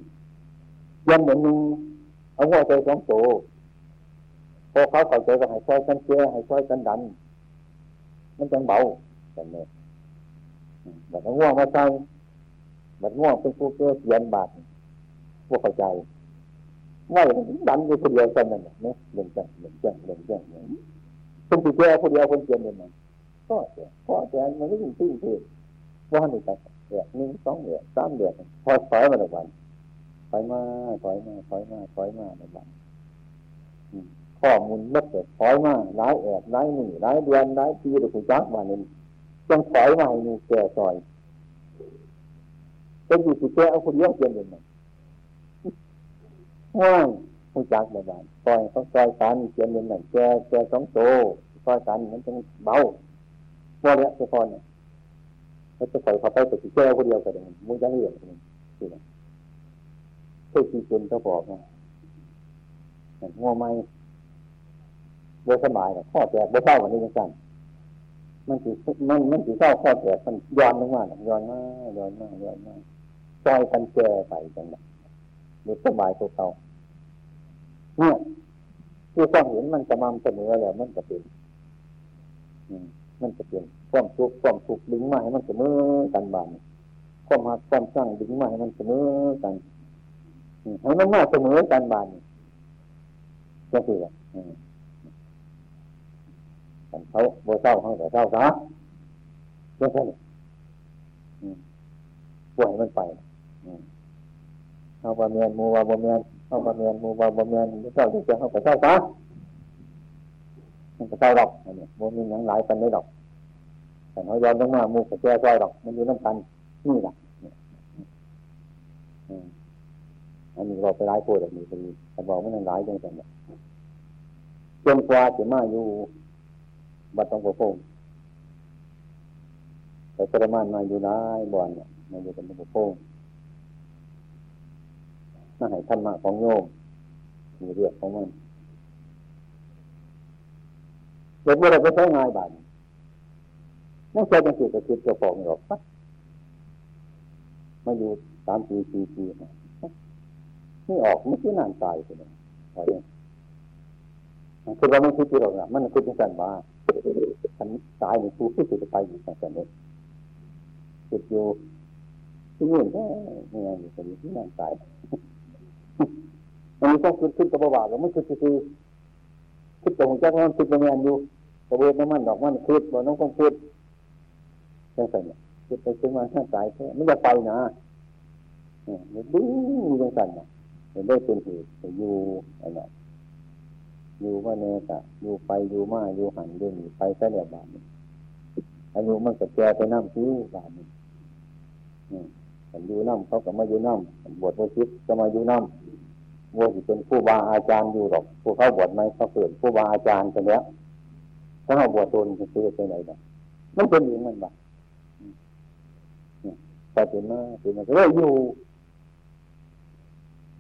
ยังเหมือนนึงเอาหัวใจสองโตพอเขาเข้าใจก็ให้ซอยกันเชื่อให้ซอยกันดันมันจังเบาจังเนี่ยแบบง่วงมาใจแบบง่วงเป็นผู้เกลียดเย็นบาดพวกเข้าใจง่ายดันอยู่คนเดียวกันนั่นแหละเนี่ยเรื่องจังเรื่องจังเรื่องจังคนติดแย่คนเดียวคนเปลี่ยนเดินมาก็แย่ก็แย่มันก็ยิ่งตื้อเท่ว่าหนึ่งแต่แย่หนึ่งสองแย่สามแย่พอถอยมาหนึ่งวันถอยมาถอยมาถอยมาถอยมาหนึ่งวันข้อมูลเล็กแต่ถอยมาหลายแย่หลายหนึ่งหลายเดือนหลายปีหรือคุณจักรมาหนึ่งจังถอยมาหนึ่งแก่ถอยเป็นอยู่ติดแย่คนเดียวเปลี่ยนเดินมาว่างผู้จักบาดาลปล่อยเขาซอยสารเขียนเรียนหนังแกแกสองโตซอยสารมันจะเบาว่าเนี้ยทุกคนเขาจะปล่อยเขาไปแต่แกคนเดียวกันเองมุ่งจะเรียนคนนึงคืออะไรเพื่อที่คนเขาบอกนะงัวไม่โดยสมัยเนี่ยข้อแตกโดยเศร้าวันนี้ยังสั่นมันถือมันมันถือเศร้าข้อแตกมันย้อนลงมาย้อนมาย้อนมาย้อนมาซอยกันแกไปจังหวะโดยสมัยตัวเขาเนี่ยคือความเห็นมันจะมั่นเสมอแล้วมันจะเป็นมันจะเป็นความทุกข์ความทุกข์ดึงมาให้มันเสมอกันบ้างความหักความสร้างดึงมาให้มันเสมอกันให้มันมาเสมอกันบ้างก็คือกันเขาโบเศร้าเขาแต่เศร้าซะก็ใช่ปล่อยมันไปเอาบะเมียนมูวะบะเมียนเอาบะเมียนมูวะบะเมียนเจ้าจะเอาไปเจ้าซะมันก็เจ้าดอกนี่บ่มีหยังหลายปานใดดอกแต่เฮายอมลงมาหมู่ก็แก้ซอยดอกมันอยู่นำกันนี่ล่ะอืมอันนี้เราไปหลายโพดแบบนี้ก็บอกมันหลายจังซั่นน่ะจนกว่าสิมาอยู่บัดต้องบ่พ้นแต่ประมาณมาอยู่หลายบ่อนน่ะมันอยู่กันบ่พ้นมาให้ธรรมะของโยมมีเรียกของมันเด็กเมื่อไรก็ใช้ง่ายบาดนั่งใช้จังสิจะคิดจะฟองหรอกปะมาอยู่สามปีสี่ปีนี่ออกไม่ใช่นานตายคนนึงตายเนี่ยคือเราไม่คิดที่เราเนี่ยมันคิดที่สันว่าสันตายในตู้ที่จะไปอยู่สันเนี่ยคิดอยู่ที่นู่นก็ไม่ง่ายอยู่คนที่นานตายมันมีความคิดขึ้นกับประวัติเราไม่คิดคือคิดตรงจากนั้นคิดประเมินดูกระเบื้องน้ำมันดอกมันคิดบ่น้องคงคิดแค่ไหนเนี่ยคิดไปถึงวันหน้าตายแค่ไม่อยากไปนะเนี่ยมันดื้อยังสั่นเนี่ยมันได้เป็นเหตุอยู่อะไรอยู่ว่าเนี่ยจะอยู่ไปอยู่มาอยู่หันอยู่หนีไปแค่เดียวบาทนี่อายุมันจะแก่ไปน้ำซื้อบาทนี่ผมอยู่น้ำเขาก็มาอยู่น้ำบวชวัดชิดก็มาอยู่น้ำวัดที่เป็นผู้บาอาจารย์อยู่หรอกพวกเขาบวชไหมเขาเกิดผู้บาอาจารย์กันแล้วถ้าเขาบวชตนจะซื้อไปไหนบ้างมันเป็นอย่างมันบ้างแต่เป็นมาเป็นมาเรื่อยอยู่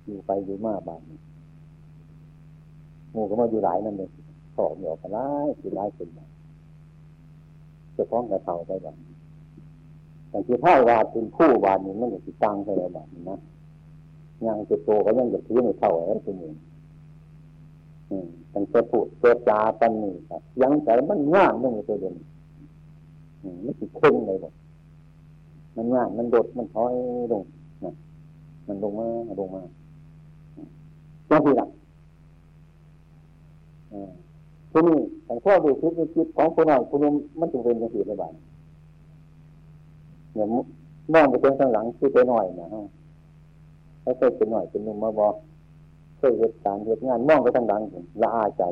อยู่ไปอยู่มาบ้างงูก็มาอยู่หลายนั่นเองขอเหนียวกันหลายสิหลายคนบ้างจะฟ้องกระเทาไปบ้างแต่ที่ถ้าวาดเป็นคู่วาดนี่มันอยู่ที่ตังใช่ไหมแบบนี้นะยังจะโตก็ยังจะถือในเท่าอะไรตัวนี้ตั้งแต่ผู้เจ้าจ่าตันนี่ครับยังแต่มันง่ายนั่นเองตัวเดียวไม่ติดเข่งเลยหรอกมันง่ายมันโดดมันถอยลงนะมันลงมาลงมาต้องที่หลักที่นี่แต่ข้อดูคิดในคิดของคนหน่อยคนนึงมันจึงเป็นอย่างที่ระบายเนี่ยมองไปทางข้างหลังคือไปหน่อยนะฮะเขาเคยเป็นหน่อยเป็นนุ่มมาบอกเคยเหตุการณ์เหตุงานมองไปทางหลังละอาใจ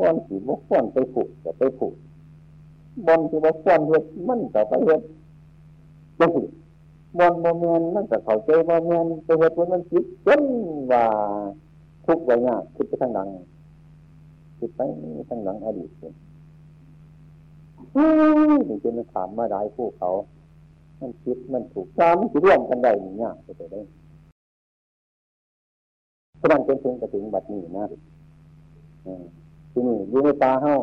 มนที่บ่ควรไปผูกก็ไปผูกมนที่บ่ควรเฮ็ดมันก็ไปเฮ็ดบ่ถูกมนบ่แม่นมันก็เข้าใจบ่แม่นไปเฮ็ดว่ามันผิดจนว่าทุกข์ว่ายากคิดไปทางหลังคิดไปทางหลังอดีตอือนี่จะมาถามมาหลายผู้เขามันคิดมันถูกตามสิร่วมกันได้นี่ยากไปแต่ได้กำลังเป็นถึงกระถึงบัดนี้นะที่นี่อยู่ในตาเฮา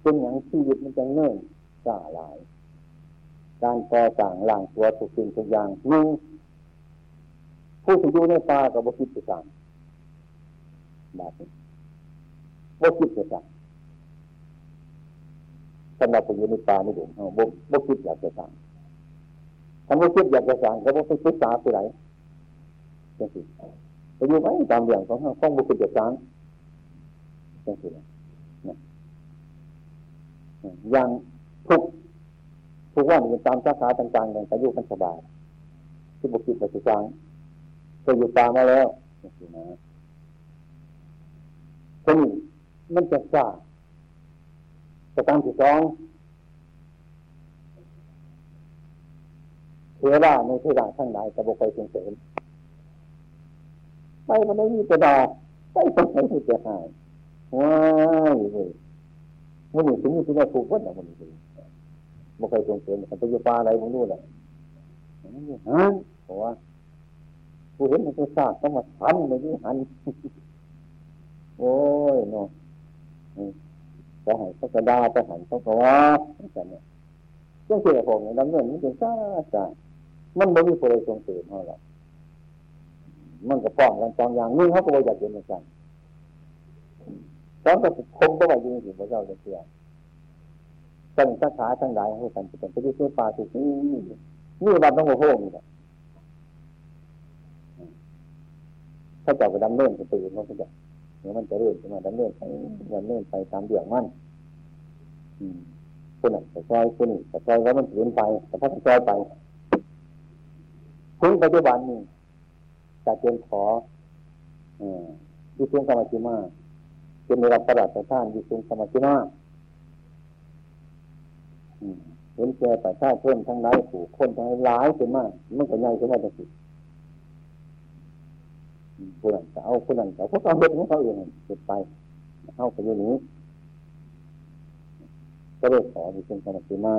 เป็นอย่างชีวิตมันจังเนิ่นช้าหลายการก่อสร้างร่างตัวทุกสิ่งทุกอย่างนึงผู้ที่อยู่ในตาก็บ่คิดจะสร้างบัดนี้บ่คิดจะสร้างสำหรับผู้อยู่ในตานี่ผมเฮาบ่บ่คิดอยากจะสร้างถ้าบ่คิดอยากจะสร้างก็บ่ไปศึกษาผู้ใดจังซี่ไปอยู่ไว้ตามเรื่องของเฮาของบ่คิดจะสร้างจังซี่นะอย่างทุกทุกวันอยู่ตามสาขาต่างๆอย่างอยู่กันสบายที่บ่คิดว่าสิสร้างก็อยู่ตามมาแล้วจังซี่นะตอนนี้มันจะสร้างประการที่สองเทวดาในเทวดาทั้งหลายจะบุกไปเสริมไปมันไม่มีกระดาษไปตกไหนที่จะหายว้ายมันหนีถึงที่จะถูกวัดอย่างมันหนีถึงบุกไปเสริมมันจะอยู่ปลาอะไรมึงรู้แหละนั่นอยู่หันเพราะว่ากูเห็นมันจะซากต้องมาทันมันอยู่หันโอ้ยเนาะจะหายเขาจะด่าจะหันเขาก็ว่าจังเนี่ยเรื่องเกี่ยวกับผมเนี่ยดำเนินมันเป็นซ่าซ่ามันไม่มีผู้ใดส่งเสริมเขาหรอกมันก็ป้องกันจองอย่างนี้เขาก็ไม่อยากเห็นเหมือนกันตอนก็คงก็ว่าอยู่ถึงพระเจ้าจะเชื่อตั้งสาขาทั้งหลายให้กันเป็นไปด้วยป่าสุกี้นี่วัดต้องโง่โง่นี่แหละถ้าจะไปดำเนินจะตื่นมันก็จะมันจะเริ่มมาดำเนินไปดำเนินไปตามเดี่ยวมันคนหนึ่งแต่ซอยคนหนึ่งแต่ซอยแล้วมันเปลี่ยนไปแต่ถ้าซอยไปถึงปัจจุบันนี้จะเจริญขอยุติงสมาชิมาเป็นในรับประดับประทานยุติงสมาชิมาเห็นแก่ประชาชนเพิ่มทั้งร้ายผู้คนทั้งร้ายเป็นมากมันก็ใหญ่ขึ้นมาจากสิคนนั้นจะเอาคนนั้นจะเอาพวกเอาเด็กของเขาเองเด็กไปเข้าไปอยู่นี้ก็เลยขอวิชงธรรมชิมา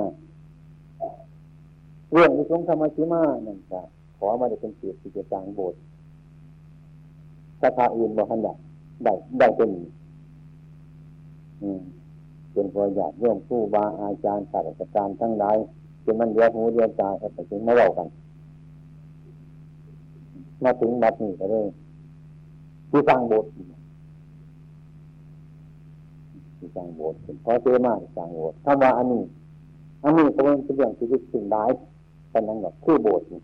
เรื่องวิชงธรรมชิมานั่นจะขอมาจะเป็นเกียรติเกียรติจางโบสถ์สถาอื่นบอกขันดับได้ได้เป็นเป็นพออยากร่วมคู่บาอาจารย์ศาสตราจารย์ทั้งหลายจนมันเรียกหูเรียกตาก็ไปถึงมาเล่ากันมาถึงบัดนี้ก็เลยที่สร้างโบสถ์ที่สร้างโบสถ์เป็นพอเจอมากสร้างโบสถ์ถ้าว่าอันนี้อันนี้ก็เป็นเรื่องที่ลึกซึ้งหลายเป็นนั่นแบบคู่โบสถ์นี่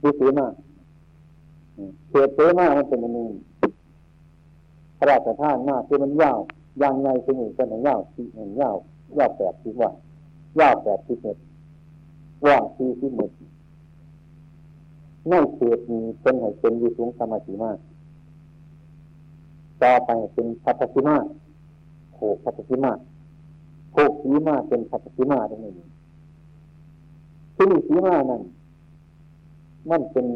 ที่เจอมากเกิดเจอมากมันเป็นอันนี้พระราชทานมากที่มันยาวยางไงสมุนก็หนึ่งยาวสี่หนึ่งยาวยาวแปดสิบวันยาวแปดสิบเอ็ดว่างสี่สิบเอ็ดนั่นเกิดมีเป็นให้เป็นวิสุงสมาธิมากต่อไปเป็นพัทธิมาโขพัทธิมาโขขีมาเป็นพัทธิมาตรงนี้ที่นี่ขีมานั่นมันเป็น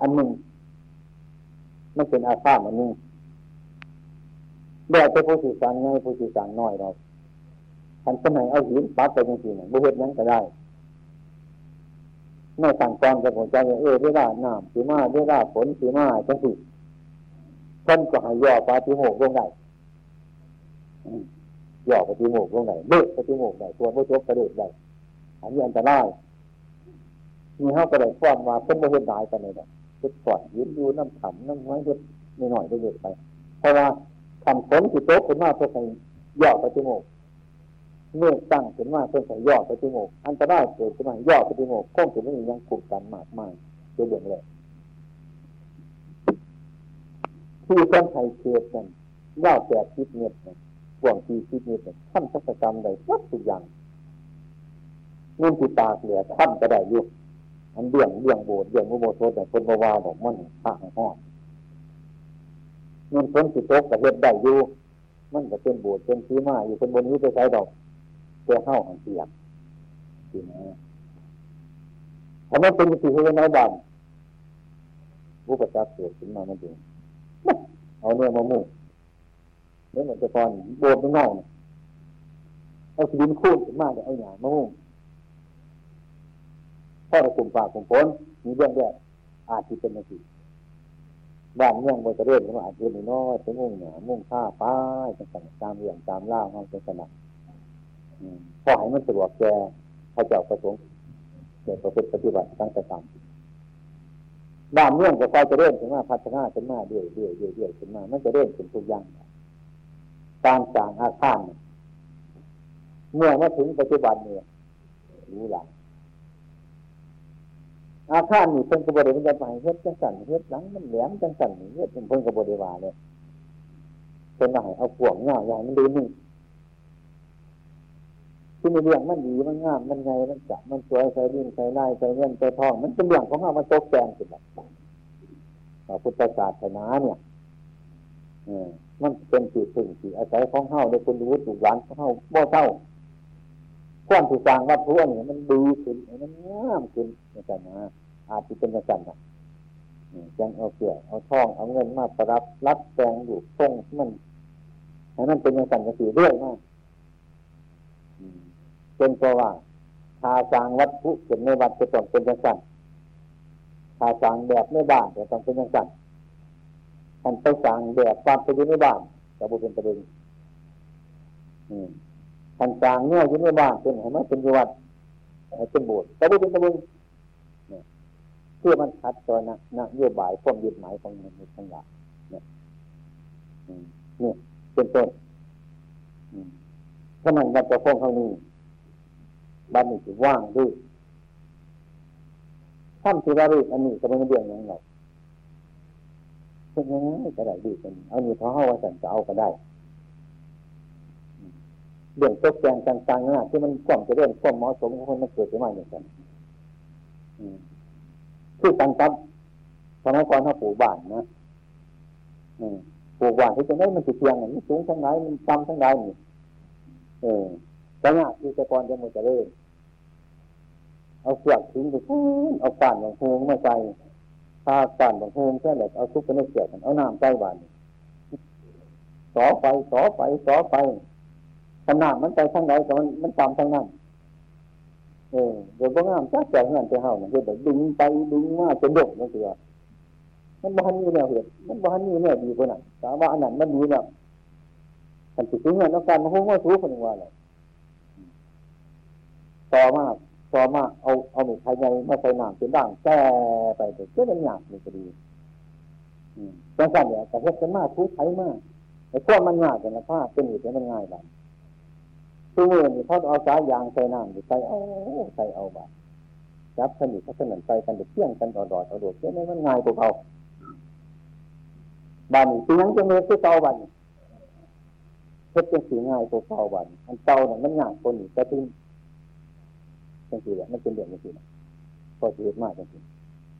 อันหนึ่งมันเป็นอาฆาตอันหนึ่งเดี๋ยวจะผู้สื่อสารง่ายผู้สื่อสารน้อยเราทันสมัยเอาหินปัดไปจริงๆเนี่ยบุเฮ็ดนั้นก็ได้ไม่สั่งกรจะผมจะเออเวลาน้ำสีมาเวลาฝนสีมาจังสิท่านก็ให้ย่อปาฏิโมกข์ลงได้ย่อปาฏิโมกข์ลงได้เบิกปาฏิโมกข์ได้ตัวผู้ชกกระโดดได้อันนี้อันตรายมีเฮากระโดดฟ้อนมาเพิ่นบ่เฮ็ดหลายกันเลยดอกเฮ็ดก่อนยืนอยู่น้ำขำน้ำห้อยเฮ็ดน้อยๆเรื่อยๆไปเพราะว่าคำฝนสิโตขึ้นมาเพิ่นให้ย่อปาฏิโมกข์เมื่อตั้งขึ้นมาเพิ่นให้ย่อปาฏิโมกข์อันตรายเกิดขึ้นมาย่อปาฏิโมกข์คงสิบ่มีหยังคุ้มกันมากมายเสียเบิ่งเลยคือคนไทยเกิดกันยาวแปดสิบเมตรกันกว้างสี่สิบเมตรกันทำศักยกรรมได้วัดทุกอย่างเงินติดตาเหลือทำก็ได้อยู่อันเดี่ยงเดี่ยงโบสถ์เดี่ยงอุโบสถแต่คนบวาบอกมันพระหอด มันฝนสิตกกับเล็บได้อยู่มันก็เป็นโบสถ์เป็นที่มาอยู่เป็นบนนี้ไปใช้ดอกตัวเข้าของเสียบจริงไหมถ้ามันเป็นสิ่งที่น้อยบ้านผู้ประจักษ์เกิดขึ้นมามันจริงเอาเนื้อมามุ่งเนื้อเหมือนตะกอนโบสถ์ไม่เน่าเอาสีมันคูดมากเลยเอาหยามามุ่งพ่อเรากลุ่มปากกลุ่มฝนมีเรื่องแยกอาจจะเป็นอะไรบ้านเมืองบริเวณนี้อาจจะมีน้อยเป็นมุ่งเหนือมุ่งข้าป้ายต่างๆตามเรื่องตามล่าความเป็นสนับพอให้มันสะดวกแก่พระเจ้าประสงค์เกิดประพฤติปฏิบัติตั้งแต่ตามบ้านเมืองก็คอยจะเริ่มถึงมาพัฒนาขึ้นมาเรื่อยๆเรื่อยๆขึ้นมามันจะเริ่มเป็นทุกอย่างตามสร้างอาคารเมื่อมาถึงปัจจุบันเนี่ยรู้หลังอาคารนี่เพิ่งกระโดดมันจะไปเฮ็ดจังสั่นเฮ็ดหลังมันแหลมจังสั่นเฮ็ดเพิ่งกระโดดวาเนี่ยเป็นหน่อยเอาขวางหน้าอย่างมันดูนี่ที่มีเรื่องมันดีมันงามมันไงมันจับมันสวยใส่ดินใส่ไร่ใส่เงินใส่ทองมันเป็นเรื่องของเรามันตกแต่งขึ้นมาพุทธศาสนาเนี่ยมันเป็นจุดถึงที่อาศัยของเฮาโดยคนรู้ถูกหลังของเฮาบ่เศร้าความถูกสร้างวัตถุเนี่ยมันดีขึ้นมันงามขึ้นอาจารย์นะอาจจะเป็นอาจารย์นะจังเอาเกลือเอาทองเอาเงินมาประดับรัดแตงอยู่ตรงมันให้มันเป็นอาจารย์ก็คือเรื่องมากเป็นเพราะว่าทาสร้างวัตถุเป็นในวัดจะต้องเป็นอาจารย์ทาสร้างแบบในบ้านจะต้องเป็นอาจารย์การไปสร้างแบบความเป็นอยู่ในบ้านจะบุเป็นประเด็นทางกลางเนี่ยอยู่ในบ้านเป็นของมันเป็นวัดเป็นโบสถ์แต่ไม่เป็นตะบุญเพื่อมันขัดต่อนะนะโยบายความยึดหมายของมันในทางหลักเนี่ยนี่เป็นต้นถ้ามันวัดจะฟ้องเขานี่บ้านนี้จะว่างด้วยท่านศิลาฤกษ์อันนี้จะเป็นเรื่องอย่างไรเช่นยังไงก็ได้ดีเป็นเอาหนีท้อเข้าว่าฉันจะเอาก็ได้เรื่องตกแต่งต่างๆนะที่มันกว้างจะเรื่องความเหมาะสมของคนมันเกิดขึ้นมาอย่างนั้นคือการตัดสมัยก่อนถ้าปลูกบ้านนะปลูกบ้านที่จะได้มันสูงเพียงมันสูงทั้งหลายมันต่ำทั้งหลายนี่เออแต่เนี่ยคือแต่ก่อนจะมันจะเรื่องเอาเสือกทิ้งไปเอาป่านของโฮงมาใส่พาป่านของโฮงแค่ไหนเอาซุปเป็นเสือกเอาน้ำใส่บ้านสอไฟสอไฟสอไฟขนาดมันไปทางไหนแต่มันมันตามทางนั้นเออเดี๋ยวก็งามจักแก่งานไปเฮาเนี่ยเดี๋ยวดึงไปดึงมาจนดกนั่นคือมันบ่ทันมีแนวเหตุมันบ่ทันมีแนวดีกว่านั้นแต่ว่าอันนั้นมันมีแล้วมันสิถึงแล้วการมันคงว่าสูงกว่านึงว่าแล้วต่อมาต่อมาเอาเอาหนูไผใหญ่มาใส่น้ำเป็นด่างแก่ไปก็คือมันยากนี่ก็ดีอืมจังซั่นเนี่ยก็เฮ็ดกันมาทุกไผมาไอ้พวกมันยากกันละพาเป็นอยู่แต่มันง่ายบัดตัวเองเขาเอาสายยางใส่น้ำใส่เอาใส่เอาบ้าจับสนิทเขาสนิทใจกันเดือดเที่ยงกันอดอดอดอดเยอะไหมมันง่ายกว่าเขาบ้านตีนังจะเมื่อเตาบ้านเพื่อเป็นสีง่ายกว่าเตาบ้านอันเตาเนี่ยมันง่ายคนอีกแต่ที่จริงๆเนี่ยมันเป็นเรื่องจริงๆพอชีวิตมากจริง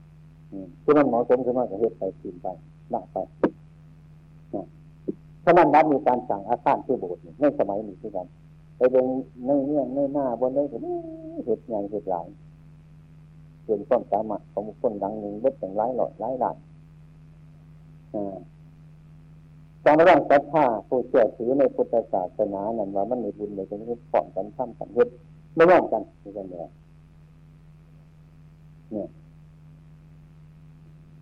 ๆที่มันเหมาะสมที่มากจะเฮ็ดไปกินไปละไปเพราะนั้นนับมีการสั่งอาฆาตที่โบสถ์ในสมัยนี้ด้วยกันไปเดินในเนี่ยในหน้าบนได้เห็นเห็ดงานเห็ดหลายเห็นความสามารถของบุคคลดังหนึ่งเล็ดอย่างร้ายหลอดร้ายหลานตอนร่างศรัทธาผู้เชื่อถือในพุทธศาสนานั้นว่ามันมีบุญในการที่ป้องกันข้ามสังเวชไม่ร่วมกันนี่กันเลยเนี่ย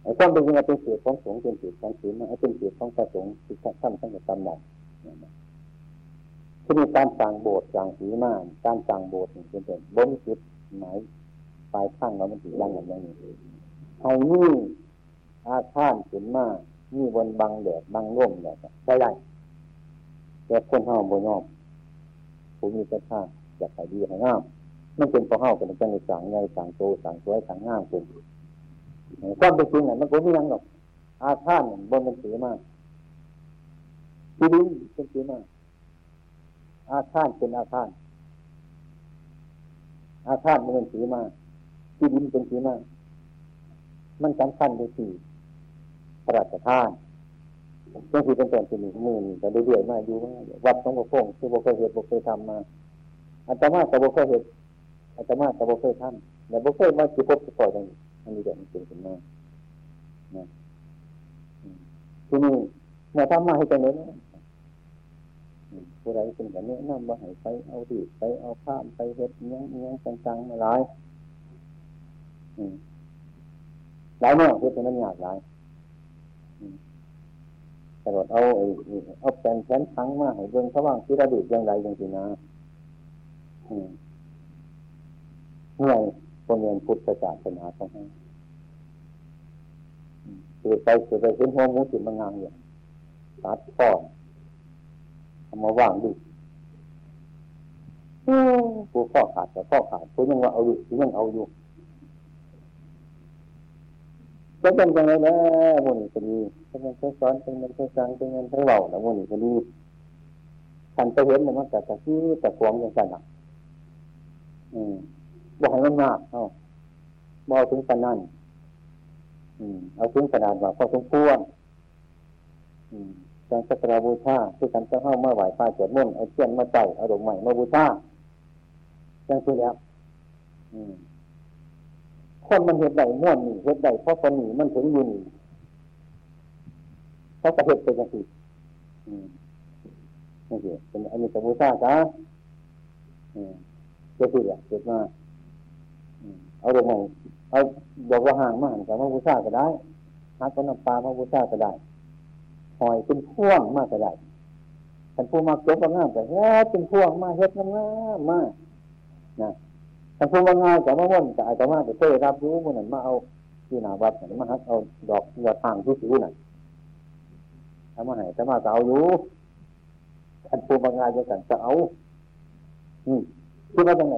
ไอ้ความเป็นจริงเป็นศีลของสงฆ์เป็นศีลของศีลไอ้เป็นศีลของพระสงฆ์ที่ท่านท่านจะทำได้ที่มีการสร้างโบสถ์สร้างสีม่านการสร้างโบสถ์เป็นเป็นบ่มีจุดหมายปลายทางเรามันสิยังอย่างนี้เฮานี่อาคารขึ้นมามีบนบังแดดบังร่มแล้วก็ใช้ได้แต่คนเฮาบ่ยอมผู้มีศรัทธาอยากให้ดีให้งามมันเป็นของเฮาเป็นจังได๋สร้างใหญ่สร้างโตสร้างสวยสร้างงามเป็นความเป็นจริงน่ะมันบ่มีหยังหรอกอาคารบ่มันสีม่านที่ดินเป็นสีม่านอาคารเป็นอาคารอาคารมันเป็นสีมาที่ดินเป็นสีมามันสำคัญด้วยที่พระราชทาน ต้องคือเป็นต้นเป็นหนึ่งมือไปเรื่อยๆมาอยู่วัดของพระพงศ์ที่พระเคยเห็นพระเคยทำมาอาตมาแต่พระเคยเห็นอาตมาแต่พระเคยทำแต่พระเคยมาคือพบปล่อยอย่างนี้มันมีแต่มันเกิดขึ้นมาที่นี่แม่ทำมาให้กันเลยนะผู้ใดเป็นแบบนี้น้ำมาให้ไปเอาดิไปเอาข้ามไปเห็ดเงี้ยเงี้ยจังๆมาหลายหลายเนาะเห็ดเป็นน้ำหยาดหลายตลอดเอาเอาแปลนแปลนทั้งมาให้เบิ่งเขาว่างที่ระดูดยังไรยังสินะเมื่อคนเรียนพุทธศาสนาเขาให้เกิดไปเกิดไปเห็นหัวหมูสิมันงามอย่างตัดข้อเอามาว่างดูผู้ข้อขาดแต่ข้อขาดผู้ยังว่าเอาอยู่ผู้ยังเอาอยู่ก็เป็นยังไงนะวันนี้จะมีเป็นเงินใช้ซ้อนเป็นเงินใช้ซังเป็นเงินใช้เหล่าแล้ววันนี้จะมีท่านจะเห็นมันแต่แต่ที่แต่ขวางยังจะหนักอืมบอกให้มันมากเอาบอกถึงขนาดนั้นอืมเอาถึงขนาดว่าพอสมควรอืมการสักการะบูชาคือการจะเข้ามาไหว้พระสวดมนต์เอาเทียนมาใส่เอาดอกไม้มาบูชาอย่างนี้แล้วอืมคนมันเห็ดใดม่วนนี่เห็ดใดเพราะคนนี่มันถึงอยู่นี่เขาจะเห็ดเป็นอย่างนี้นี่คือเป็นอันนี้สัมบูชาจ้าเกิดขึ้นแล้วเกิดมาเอาดอกไม้เอาดอกว่าห่างมาหันกับมาบูชาก็ได้หาต้นน้ำปลามาบูชาก็ได้หอยเป็นพ่วงมากก็ได้ท่านผู้มากจบก็ง่ายแต่เฮ็ดเป็นพ่วงมาเฮ็ดง่ายมากนะท่านผู้มางานแต่มาว่นแต่อาจจะมาแต่เต้รับรู้มันนั่นมาเอาที่หน้าวัดนั่นมาฮัดเอาดอกยอดทางที่ผิวนั่นทำมาให้แต่มาจะเอาอยู่ท่านผู้มางานจะสั่งจะเอาอืมคิดว่ายังไง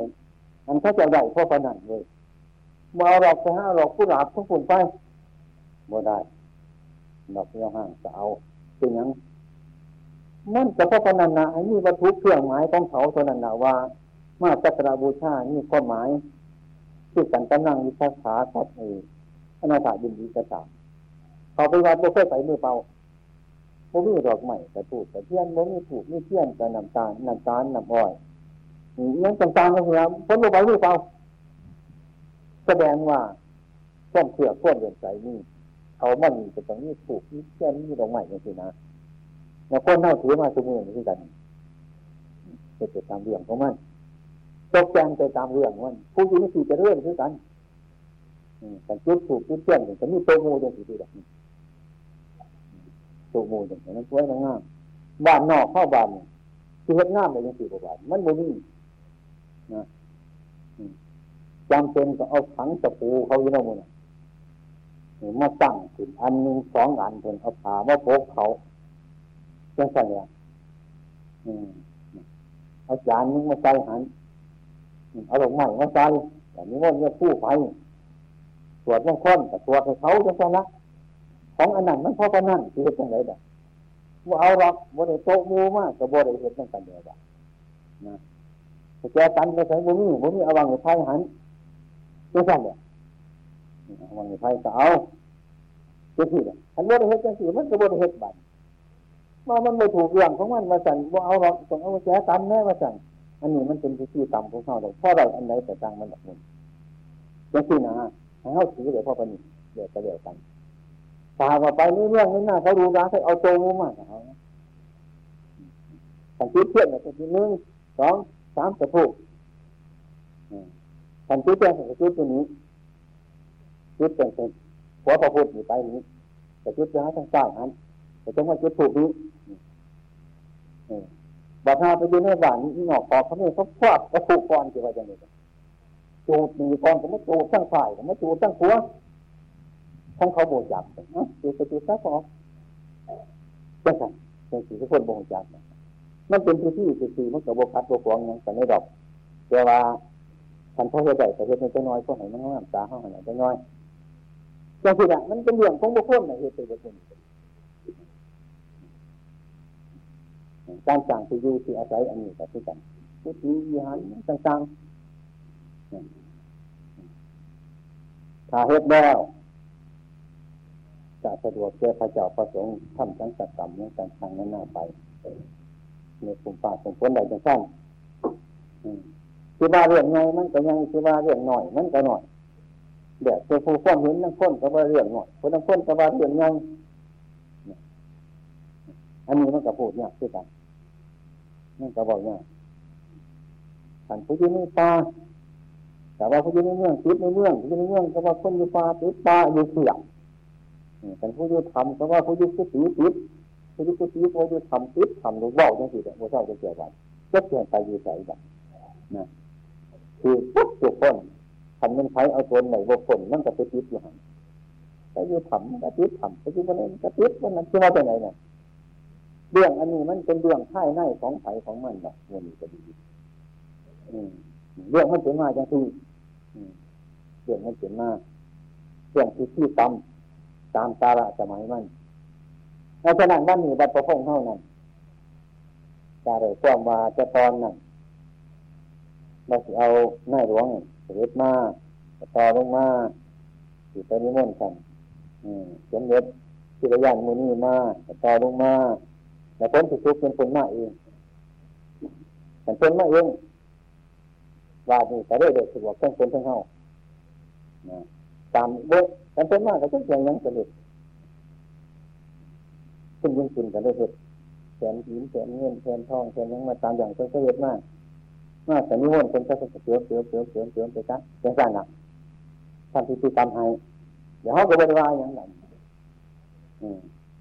อันถ้าจะได้พ่อพนันเลยมาเอาดอกไปห้าดอกผู้หลาบผู้ฝุ่นไปบ่ได้ดอกเลี้ยวห้างจะเอาเป็นยังนั่นแต่พอพนันนะไอ้นี่วัตถุเครื่องหมายของเขาเท่านั้นนะว่ามาจักรบูชานี่ข้อหมายที่สันตนังวิชาขาสัตว์เอกอนาถาบินดีกระสาเขาไปวัดโบเคยใส่มือเปล่าโบมีดอกใหม่กระตูดกระเทียนโบมีถูกมีเทียนกระนำตาลนำตาลนำอ้อยนั่นต่างๆก็คือพ้นโบใบมือเปล่าแสดงว่าต้นเสือต้นเดือนใจนี่เขามันมีแต่ตรงนี้ถูกมีเทียนมีดอกใหม่อย่างนี้นะแล้วคนเน่าถือมาสมุนอย่างนี้กันจะเกิดตามเรื่องของมันตกแต่งไปตามเรื่องมันผู้หญิงสี่จะเรื่องด้วยกันแต่จุดถูกจุดเที่ยงแต่มีโตมูอย่างสี่แบบนี้โตมูอย่างนั้นสวยงามบ้านนอกเข้าบ้านคือเฮ็ดงามเลยอย่างสี่กว่าบาทมันโมนี่นะจำเป็นก็เอาถังตะปูเขาอยู่แล้วมูน่ะมาตั้งถึงอันหนึ่งสองอันถึงเอาขามาโปกเขาจังสันเนี่ยเอาจานนึงมาใส่หันเอาดอกไม้มาใส่แต่นี่ว่าเนี่ยผู้ไฟตรวจต้องค้นแต่ตรวจให้เขาจังสันนะของอันนั้นมันพอประนั่นคือเป็นอะไรแบบว่าเอาหรอกว่าในโต๊ะมูมากกับว่าในเห็ดจังสันเดียวกันนะแต่แกตันไปใส่บุ้งบุ้งเอาวางในไฟหันจังสันเนี่ยวันนี้ไฟจะเอาเจ้าที่เนี่ยอันนี้เหตุการณ์สี่มันกระบวนเหตุบัตรว่ามันไม่ถูกเรื่องของมันมาสั่นว่าเอาเราส่งเอาแฉตันแม่มาสั่นอันนี้มันเป็นที่ต่ำของเขาเลยเพราะเราอันไหนแต่ต่างมันแบบนี้เจ้าที่นะให้เขาถือเดี๋ยวพ่อปนิเดี๋ยวจะเดี๋ยวกันพาไปนี่เรื่องนี้น่าเขาดูร้านเขาเอาโจมมากเขาขันติเทียนเนี่ยขันติหนึ่งสองสามกระพุ้งขันติเทียนขันติตัวนี้จุดเป็นเป็นหัวพระพุทธอยู่ไปนี้แต่จุดย้ายทางใต้หันแต่จังว่าจุดถูกนี้บัดหาไปดูในบ้านนี้หงอกปอกเขาเนี่ยเขาคว้ากระถูกก้อนคือว่าจังเลยจูดมีก้อนผมไม่จูดตั้งฝ่ายผมไม่จูดตั้งหัวของเขาโบจับนะจูดไปจูดซะพอจังสันจังสีทุกคนโบจับมันเป็นพื้นที่สีมันกับโบคัดโบกวางอย่างแต่ในดอกแต่ว่าขันพ่อจะใหญ่แต่จะเป็นน้อยพ่อไหนมันน้อยตาเขาไหนจะน้อยอย่างที่นั้นมันเป็นเรื่องของบุคคลในเหตุเป็นบุคคลต่างๆที่อยู่ที่อาศัยอันนี้แต่ที่กันผู้ที่มีหันต่างๆถ้าเหตุแล้ว จะสะดวกแก่พระเจ้าประสงค์ทำสังฆกรรมในการทางนั้นหน้าไปในกลุ่มป่าส่งผลใดจะสั้นคือว่าเรื่องไงมันก็ยังคือว่าเรื่องหน่อยมันก็หน่อยเดี๋ยวจะผู้ความเห็นนั่งค้นก็ว่าเรื่องหน่อยคนนั่งค้นก็ว่าเรื่องไงอันนี้มันก็พูดเนี่ยคือกันนั่นก็บอกเนี่ยขันผู้ยืนในป่าแต่ว่าผู้ยืนในเมืองติดในเมืองผู้ยืนในเมืองก็ว่าคนอยู่ป่าติดป่าอยู่เสียงขันผู้ยืนทำก็ว่าผู้ยืนติดติดติดผู้ยืนติดติดผู้ยืนทำติดทำหรือว่าจังสิเนี่ยผู้เช่าจะเกี่ยวกันก็เกี่ยวไปอยู่ใส่แบบนะคือปุ๊บทุกคนขันมันใช้เอาตัวไหนบุคคลนั่นก็ไปติดอยู่หันไปอยู่ทำก็ติดทำไปอยู่วันนี้ก็ติดวันนั้นที่ว่าจะไหนเนี่ยเรื่องอันนี้มันเป็นเรื่องท้ายในของไผ่ของมันแบบวันนี้จะดีเรื่องมันเกิดมาจังที่เรื่องมันเกิดมาเรื่องที่ที่ตำตามตาละสมัยมันในขณะนั้นมีบัตรประพงเท่านั้นตาเลยความว่าจะตอนนั้นเราสิเอาหน้าหลวงเสด็จมาต่อลงมาสิไปนิมนต์กันสมเด็จที่ระยานมูนี่มาต่อลงมาแต่คนที่ทุกข์เป็นคนมาเองเป็นคนมาเองว่าดีแต่ได้เด็กสวกเป็นคนทั้งเฮาตามเด็กเป็นคนมาแต่เจ้าอย่างนั้นสนิทขึ้นยิ่งขึ้นแต่ได้เห็นแขนหินแขนเงินแขนทองแขนยังมาตามอย่างเป็นเสด็จมากมากแต่นิมนต์เป็นพระเสด็จเสือเสือเสือเสือเสือไปซะยังสร้างหนักทำพิธีกรรมให้เดี๋ยวเขาก็ไปว่าอย่างนั้น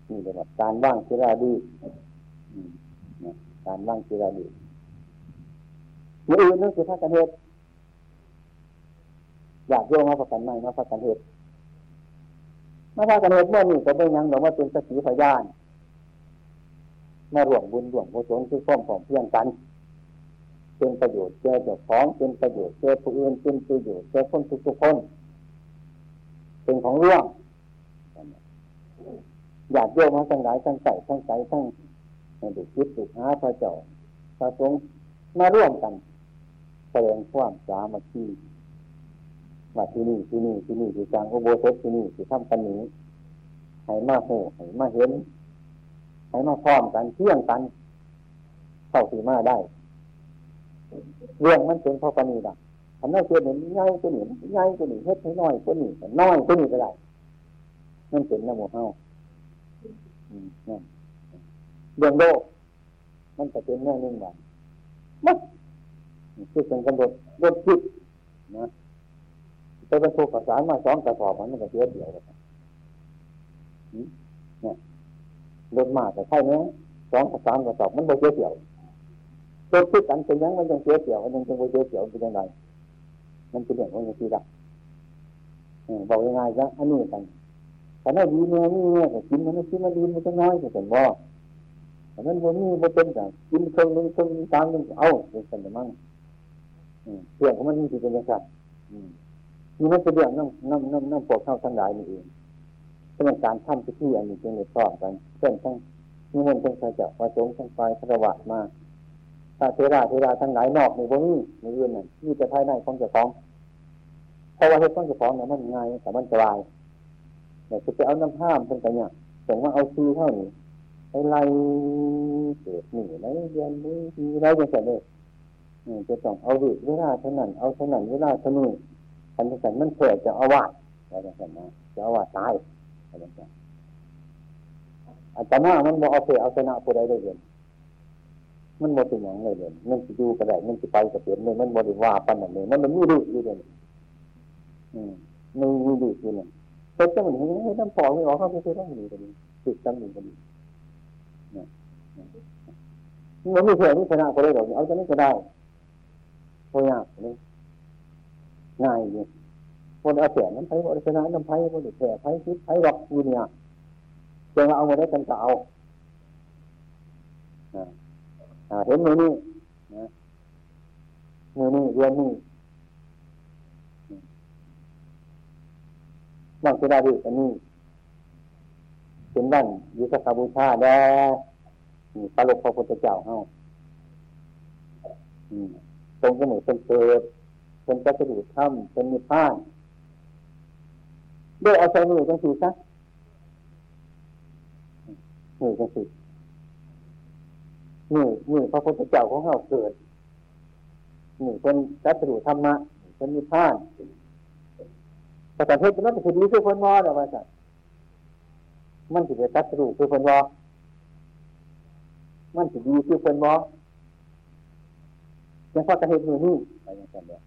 นี่เลยแบบการว่างเจริญดีการว่างเจริญดีนี่อื่นนั่นคือพระกันเหตุอยากโยงมาพระกันไม่มาพระกันเหตุมาพระกันเหตุเมื่อนี่ก็ไม่ยังหรอกว่าเป็นสักขีพยานมาร่วมบุญร่วมกุศลที่ร่วมของเพื่อนกันเป็นประโยชน์แก่เจ้าของเป็นประโยชน์แก่ผู้อื่นเป็นประโยชน์แก่คนทุกๆคนเป็นของร่วมอยากโยมมาทั้งหลายทั้งใส่ทั้งใส่ทั้งเด็กคิดถูกหาพระเจ้าพระสงฆ์มาร่วมกันแสดงความสามัคคีว่าที่นี่ที่นี่ที่นี่ที่กลางอุโบสถที่นี่ที่ถ้ำกันนี้ให้มาโหให้มาเห็นให้มาพร้อมกันเที่ยงกันเข้าที่มาได้เรื่องมันเป็นเพราะปณีดักอันนั้นเกิดเหมือนง่ายตัวหนึ่งง่ายตัวหนึ่งเฮ็ดให้น้อยตัวหนึ่งน้อยตัวหนึ่งก็ได้นั่นเป็นน้ำหมูเฮาเรื่องโลกมันจะเป็นแน่นิ่งวันมัดคือเป็นกำหนดรถจิตนะไปบรรทุกภาษามาสองกระสอบมันมันจะเสียเดียวเลยนะรถมาแต่ใช่ไหมสองกระสามกระสอบมันจะเสียเดียวรถจิตอันเป็นยังมันยังเสียเดียวมันยังจะเสียเดียวเป็นยังไงมันเป็นอย่างนี้ที่ละบอกยังไงนะอันนี้กันแต่ไม่ดีเนี่ยนี่เนี่ยกินมันไม่กินมันดีมันจะน้อยแต่ส่วนบ่แต่นั้นวันนี้มันเป็นแบบกินเครื่องนึงเครื่องนึงตามนึงเอาเป็นส่วนมั่งเสี่ยงของมันนี่คือเป็นยังไงนี่มันเป็นเรื่องน้ำน้ำน้ำน้ำปวดเข้าทั้งหลายนี่เองเป็นการทำพิธีอันนี้เป็นเหตุข้อกันเช่นทั้งนิมนต์ทั้งชายเจ้าพระสงฆ์ทั้งฝ่ายพระวะมาพระเทราเทราทั้งหลายนอกในวันนี้ในเรื่องนั้นนี่จะภายในของเจ้าของเพราะว่าเหตุของเจ้าของเนี่ยมันง่ายแต่มันไกลเดี๋ยวจะเอาน้ำห้ามเป็นไงเนี่ยส่งว่าเอาซีเท่านี้ไอ้ไรเกิดหนีไรเรียนไรมีไรจะเสร็จเลยจะส่งเอาวิเวลาเท่านั้นเอาเท่านั้นเวลาเท่านี้พันธุ์สันมันเกิดจะเอาว่าอะไรจะเสร็จนะจะเอาว่าตายอะไรจะอาจารย์ว่ามันบอกเอาเสร็จเอาชนะผู้ใดได้เรียนมันหมดตัวอย่างเลยเรียนมันจะดูกระไรมันจะไปกระเปียนเลยมันบริวารปันอะไรมันมันมีดุอยู่เลยอืมมีมีดุอยู่เลยเจ้ามันเห็นน้ำปอกไม่ออกเข้าไปซื้อน้ำหนีกันดีติดน้ำหนีกันดีนะมันไม่เผื่อไม่ชนะก็ได้หรอกเอาจะไม่ก็ได้โคตรยากเลยง่ายเลยคนเอาเสียน้ำไผ่คนเอาชนะน้ำไผ่คนเอาแฉไผ่คิดไผ่หลอกอยู่เนี่ยเจ้าเอามาได้กันเก่าเห็นมือนี่มือนี่เรียนนี่นั่งเจดาดีอันนี้เป็นวันยุสกบูชาแด่พระหลวงพ่อพุทธเจ้าเฮาตรงก็เหมือนเป็นเกิดเป็นกระดูกถ้ำเป็นมีผ้าด้วยอาศัยมือจังสีซะ นี่ก็คือนี่นี่พระพุทธเจ้าของเราเกิดนี่เป็นรัตถุธรรมะเป็นนิพพานแต่แต่เทศน์นั้นคือดีคือคนว่าน่ะว่าซั่นมันสิเป็นรัตถุคือคนว่ามันสิดีคือคนว่ายังพอจะเห็นอยู่นี่ไปอย่างนั้นแหละ